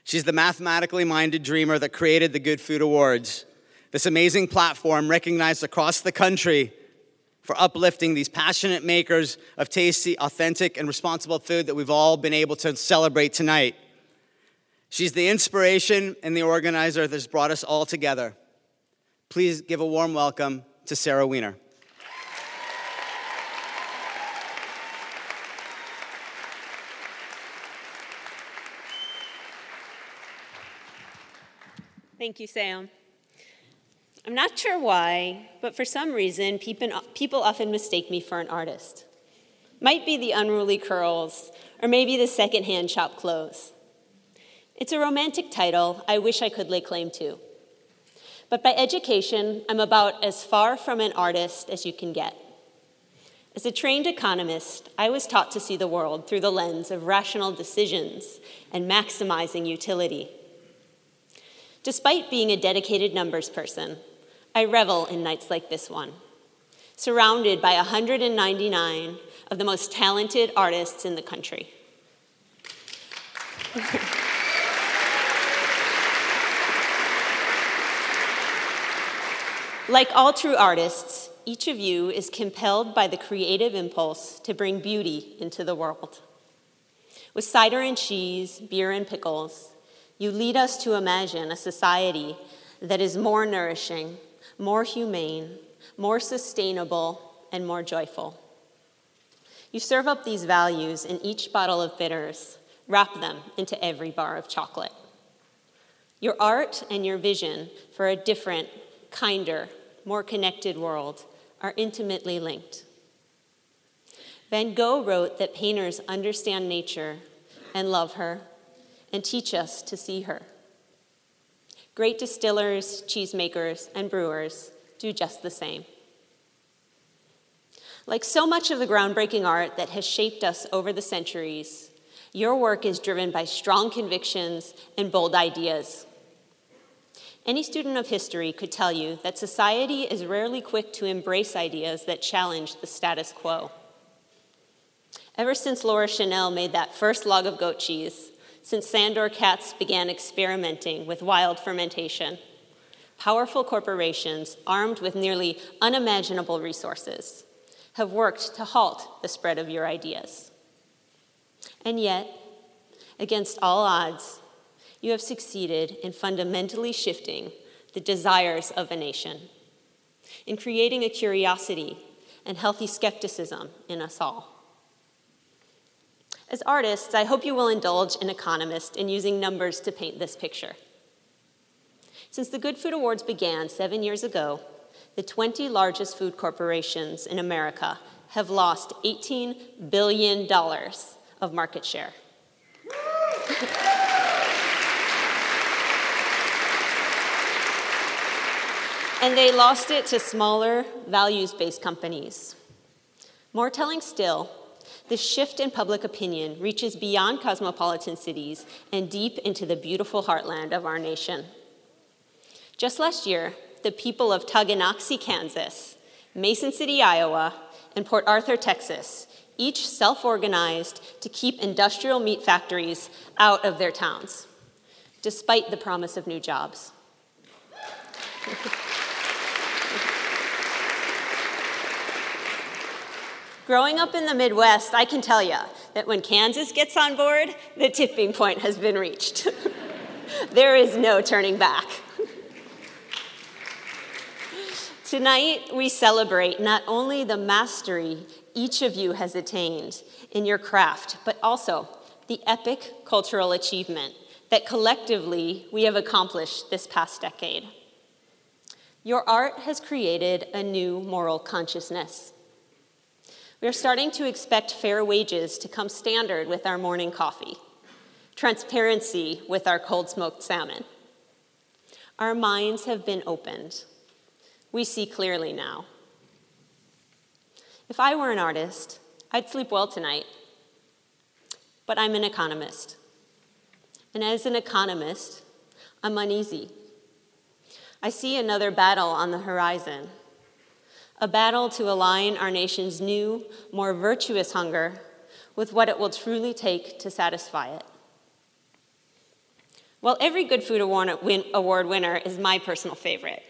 She's the mathematically minded dreamer that created the Good Food Awards, this amazing platform recognized across the country for uplifting these passionate makers of tasty, authentic, and responsible food that we've all been able to celebrate tonight. She's the inspiration and the organizer that's brought us all together. Please give a warm welcome to Sarah Weiner. Thank you, Sam. I'm not sure why, but for some reason, people often mistake me for an artist. Might be the unruly curls, or maybe the secondhand shop clothes. It's a romantic title I wish I could lay claim to. But by education, I'm about as far from an artist as you can get. As a trained economist, I was taught to see the world through the lens of rational decisions and maximizing utility. Despite being a dedicated numbers person, I revel in nights like this one, surrounded by 199 of the most talented artists in the country. Like all true artists, each of you is compelled by the creative impulse to bring beauty into the world. With cider and cheese, beer and pickles, you lead us to imagine a society that is more nourishing, more humane, more sustainable, and more joyful. You serve up these values in each bottle of bitters, wrap them into every bar of chocolate. Your art and your vision for a different, kinder, more connected world are intimately linked. Van Gogh wrote that painters understand nature and love her and teach us to see her. Great distillers, cheesemakers, and brewers do just the same. Like so much of the groundbreaking art that has shaped us over the centuries, your work is driven by strong convictions and bold ideas. Any student of history could tell you that society is rarely quick to embrace ideas that challenge the status quo. Ever since Laura Chanel made that first log of goat cheese, since Sandor Katz began experimenting with wild fermentation, powerful corporations armed with nearly unimaginable resources have worked to halt the spread of your ideas. And yet, against all odds, you have succeeded in fundamentally shifting the desires of a nation, in creating a curiosity and healthy skepticism in us all. As artists, I hope you will indulge an economist in using numbers to paint this picture. Since the Good Food Awards began 7 years ago, the 20 largest food corporations in America have lost $18 billion of market share. And they lost it to smaller, values-based companies. More telling still, the shift in public opinion reaches beyond cosmopolitan cities and deep into the beautiful heartland of our nation. Just last year, the people of Tonganoxie, Kansas, Mason City, Iowa, and Port Arthur, Texas, each self-organized to keep industrial meat factories out of their towns, despite the promise of new jobs. Growing up in the Midwest, I can tell you that when Kansas gets on board, the tipping point has been reached. There is no turning back. Tonight, we celebrate not only the mastery each of you has attained in your craft, but also the epic cultural achievement that collectively we have accomplished this past decade. Your art has created a new moral consciousness. We are starting to expect fair wages to come standard with our morning coffee, transparency with our cold-smoked salmon. Our minds have been opened. We see clearly now. If I were an artist, I'd sleep well tonight. But I'm an economist. And as an economist, I'm uneasy. I see another battle on the horizon. A battle to align our nation's new, more virtuous hunger with what it will truly take to satisfy it. Well, every Good Food Award winner is my personal favorite.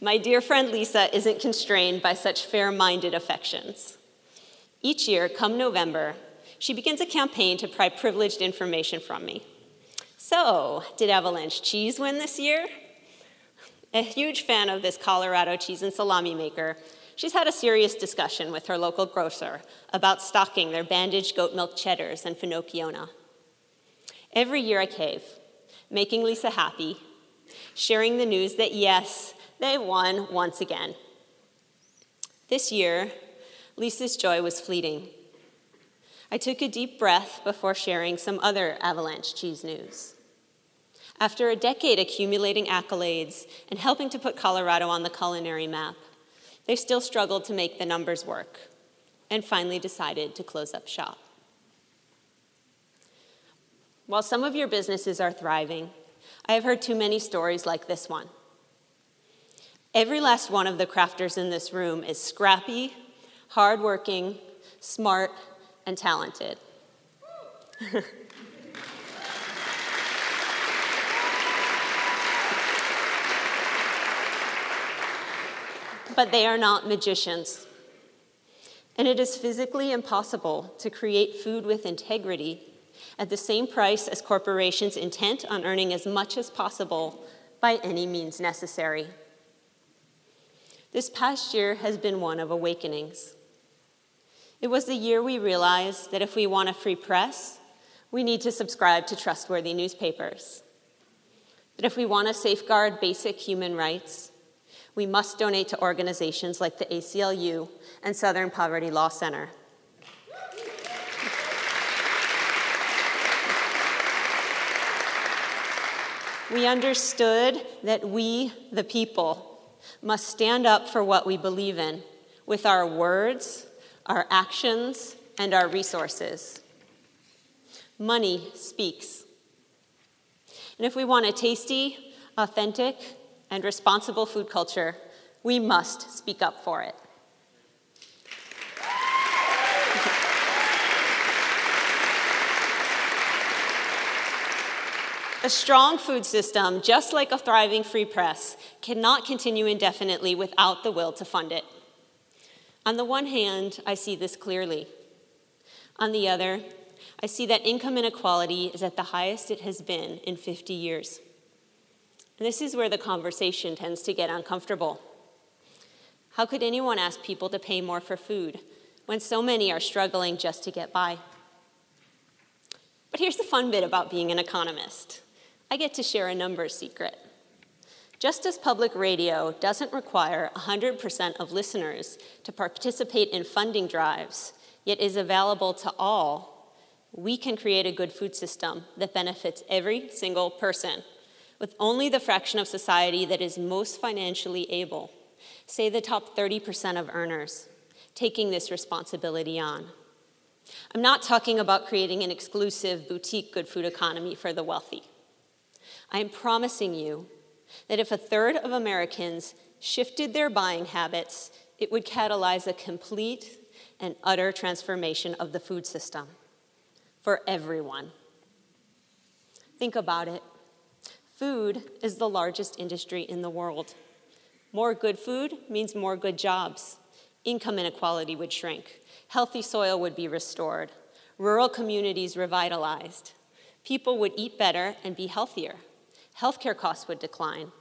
My dear friend Lisa isn't constrained by such fair-minded affections. Each year, come November, she begins a campaign to pry privileged information from me. So, did Avalanche Cheese win this year? A huge fan of this Colorado cheese and salami maker, she's had a serious discussion with her local grocer about stocking their bandaged goat milk cheddars and finocchiona. Every year I cave, making Lisa happy, sharing the news that yes, they won once again. This year, Lisa's joy was fleeting. I took a deep breath before sharing some other Avalanche cheese news. After a decade accumulating accolades and helping to put Colorado on the culinary map, they still struggled to make the numbers work and finally decided to close up shop. While some of your businesses are thriving, I have heard too many stories like this one. Every last one of the crafters in this room is scrappy, hardworking, smart, and talented. But they are not magicians. And it is physically impossible to create food with integrity at the same price as corporations intent on earning as much as possible by any means necessary. This past year has been one of awakenings. It was the year we realized that if we want a free press, we need to subscribe to trustworthy newspapers. That if we want to safeguard basic human rights, we must donate to organizations like the ACLU and Southern Poverty Law Center. We understood that we, the people, must stand up for what we believe in with our words, our actions, and our resources. Money speaks. And if we want a tasty, authentic, and responsible food culture, we must speak up for it. A strong food system, just like a thriving free press, cannot continue indefinitely without the will to fund it. On the one hand, I see this clearly. On the other, I see that income inequality is at the highest it has been in 50 years. And this is where the conversation tends to get uncomfortable. How could anyone ask people to pay more for food when so many are struggling just to get by? But here's the fun bit about being an economist. I get to share a numbers secret. Just as public radio doesn't require 100% of listeners to participate in funding drives, yet is available to all, we can create a good food system that benefits every single person, with only the fraction of society that is most financially able, say the top 30% of earners, taking this responsibility on. I'm not talking about creating an exclusive boutique good food economy for the wealthy. I am promising you that if a third of Americans shifted their buying habits, it would catalyze a complete and utter transformation of the food system for everyone. Think about it. Food is the largest industry in the world. More good food means more good jobs. Income inequality would shrink. Healthy soil would be restored. Rural communities revitalized. People would eat better and be healthier. Healthcare costs would decline.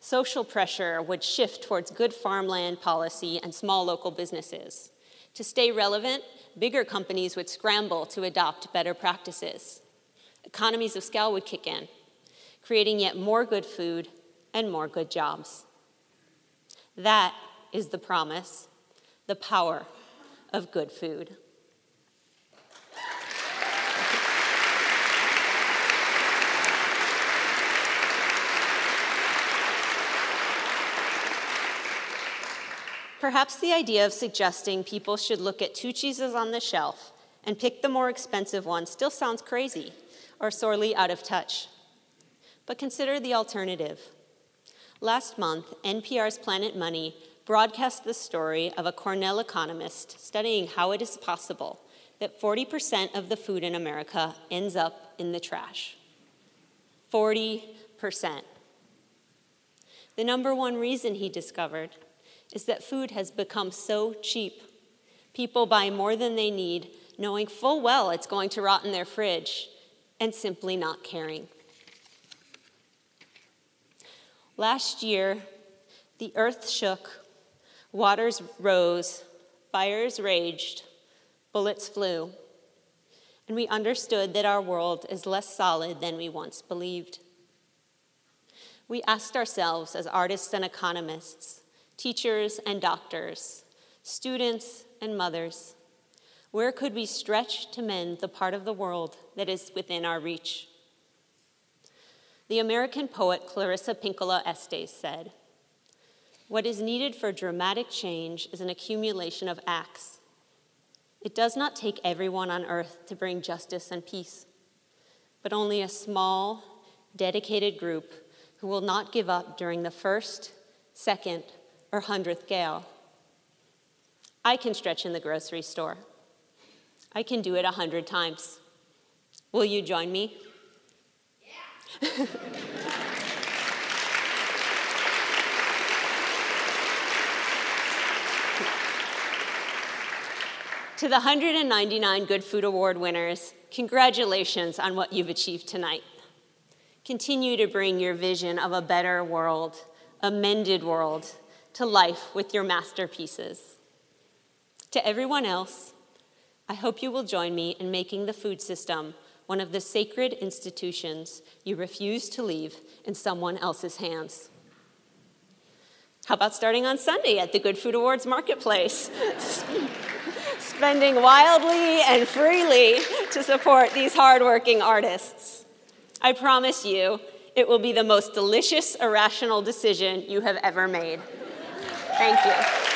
Social pressure would shift towards good farmland policy and small local businesses. To stay relevant, bigger companies would scramble to adopt better practices. Economies of scale would kick in, creating yet more good food and more good jobs. That is the promise, the power of good food. Perhaps the idea of suggesting people should look at two cheeses on the shelf and pick the more expensive one still sounds crazy or sorely out of touch. But consider the alternative. Last month, NPR's Planet Money broadcast the story of a Cornell economist studying how it is possible that 40% of the food in America ends up in the trash. 40%. The number one reason he discovered is that food has become so cheap. People buy more than they need, knowing full well it's going to rot in their fridge, and simply not caring. Last year, the earth shook, waters rose, fires raged, bullets flew, and we understood that our world is less solid than we once believed. we asked ourselves as artists and economists, teachers and doctors, students and mothers, where could we stretch to mend the part of the world that is within our reach? The American poet Clarissa Pinkola Estes said, "What is needed for dramatic change is an accumulation of acts. It does not take everyone on earth to bring justice and peace, but only a small, dedicated group who will not give up during the first, second, or 100th gale. I can stretch in the grocery store. I can do it 100 times. Will you join me?" Yeah. To the 199 Good Food Award winners, congratulations on what you've achieved tonight. Continue to bring your vision of a better world, a mended world, to life with your masterpieces. To everyone else, I hope you will join me in making the food system one of the sacred institutions you refuse to leave in someone else's hands. How about starting on Sunday at the Good Food Awards Marketplace? Spending wildly and freely to support these hardworking artists. I promise you, it will be the most delicious, irrational decision you have ever made. Thank you.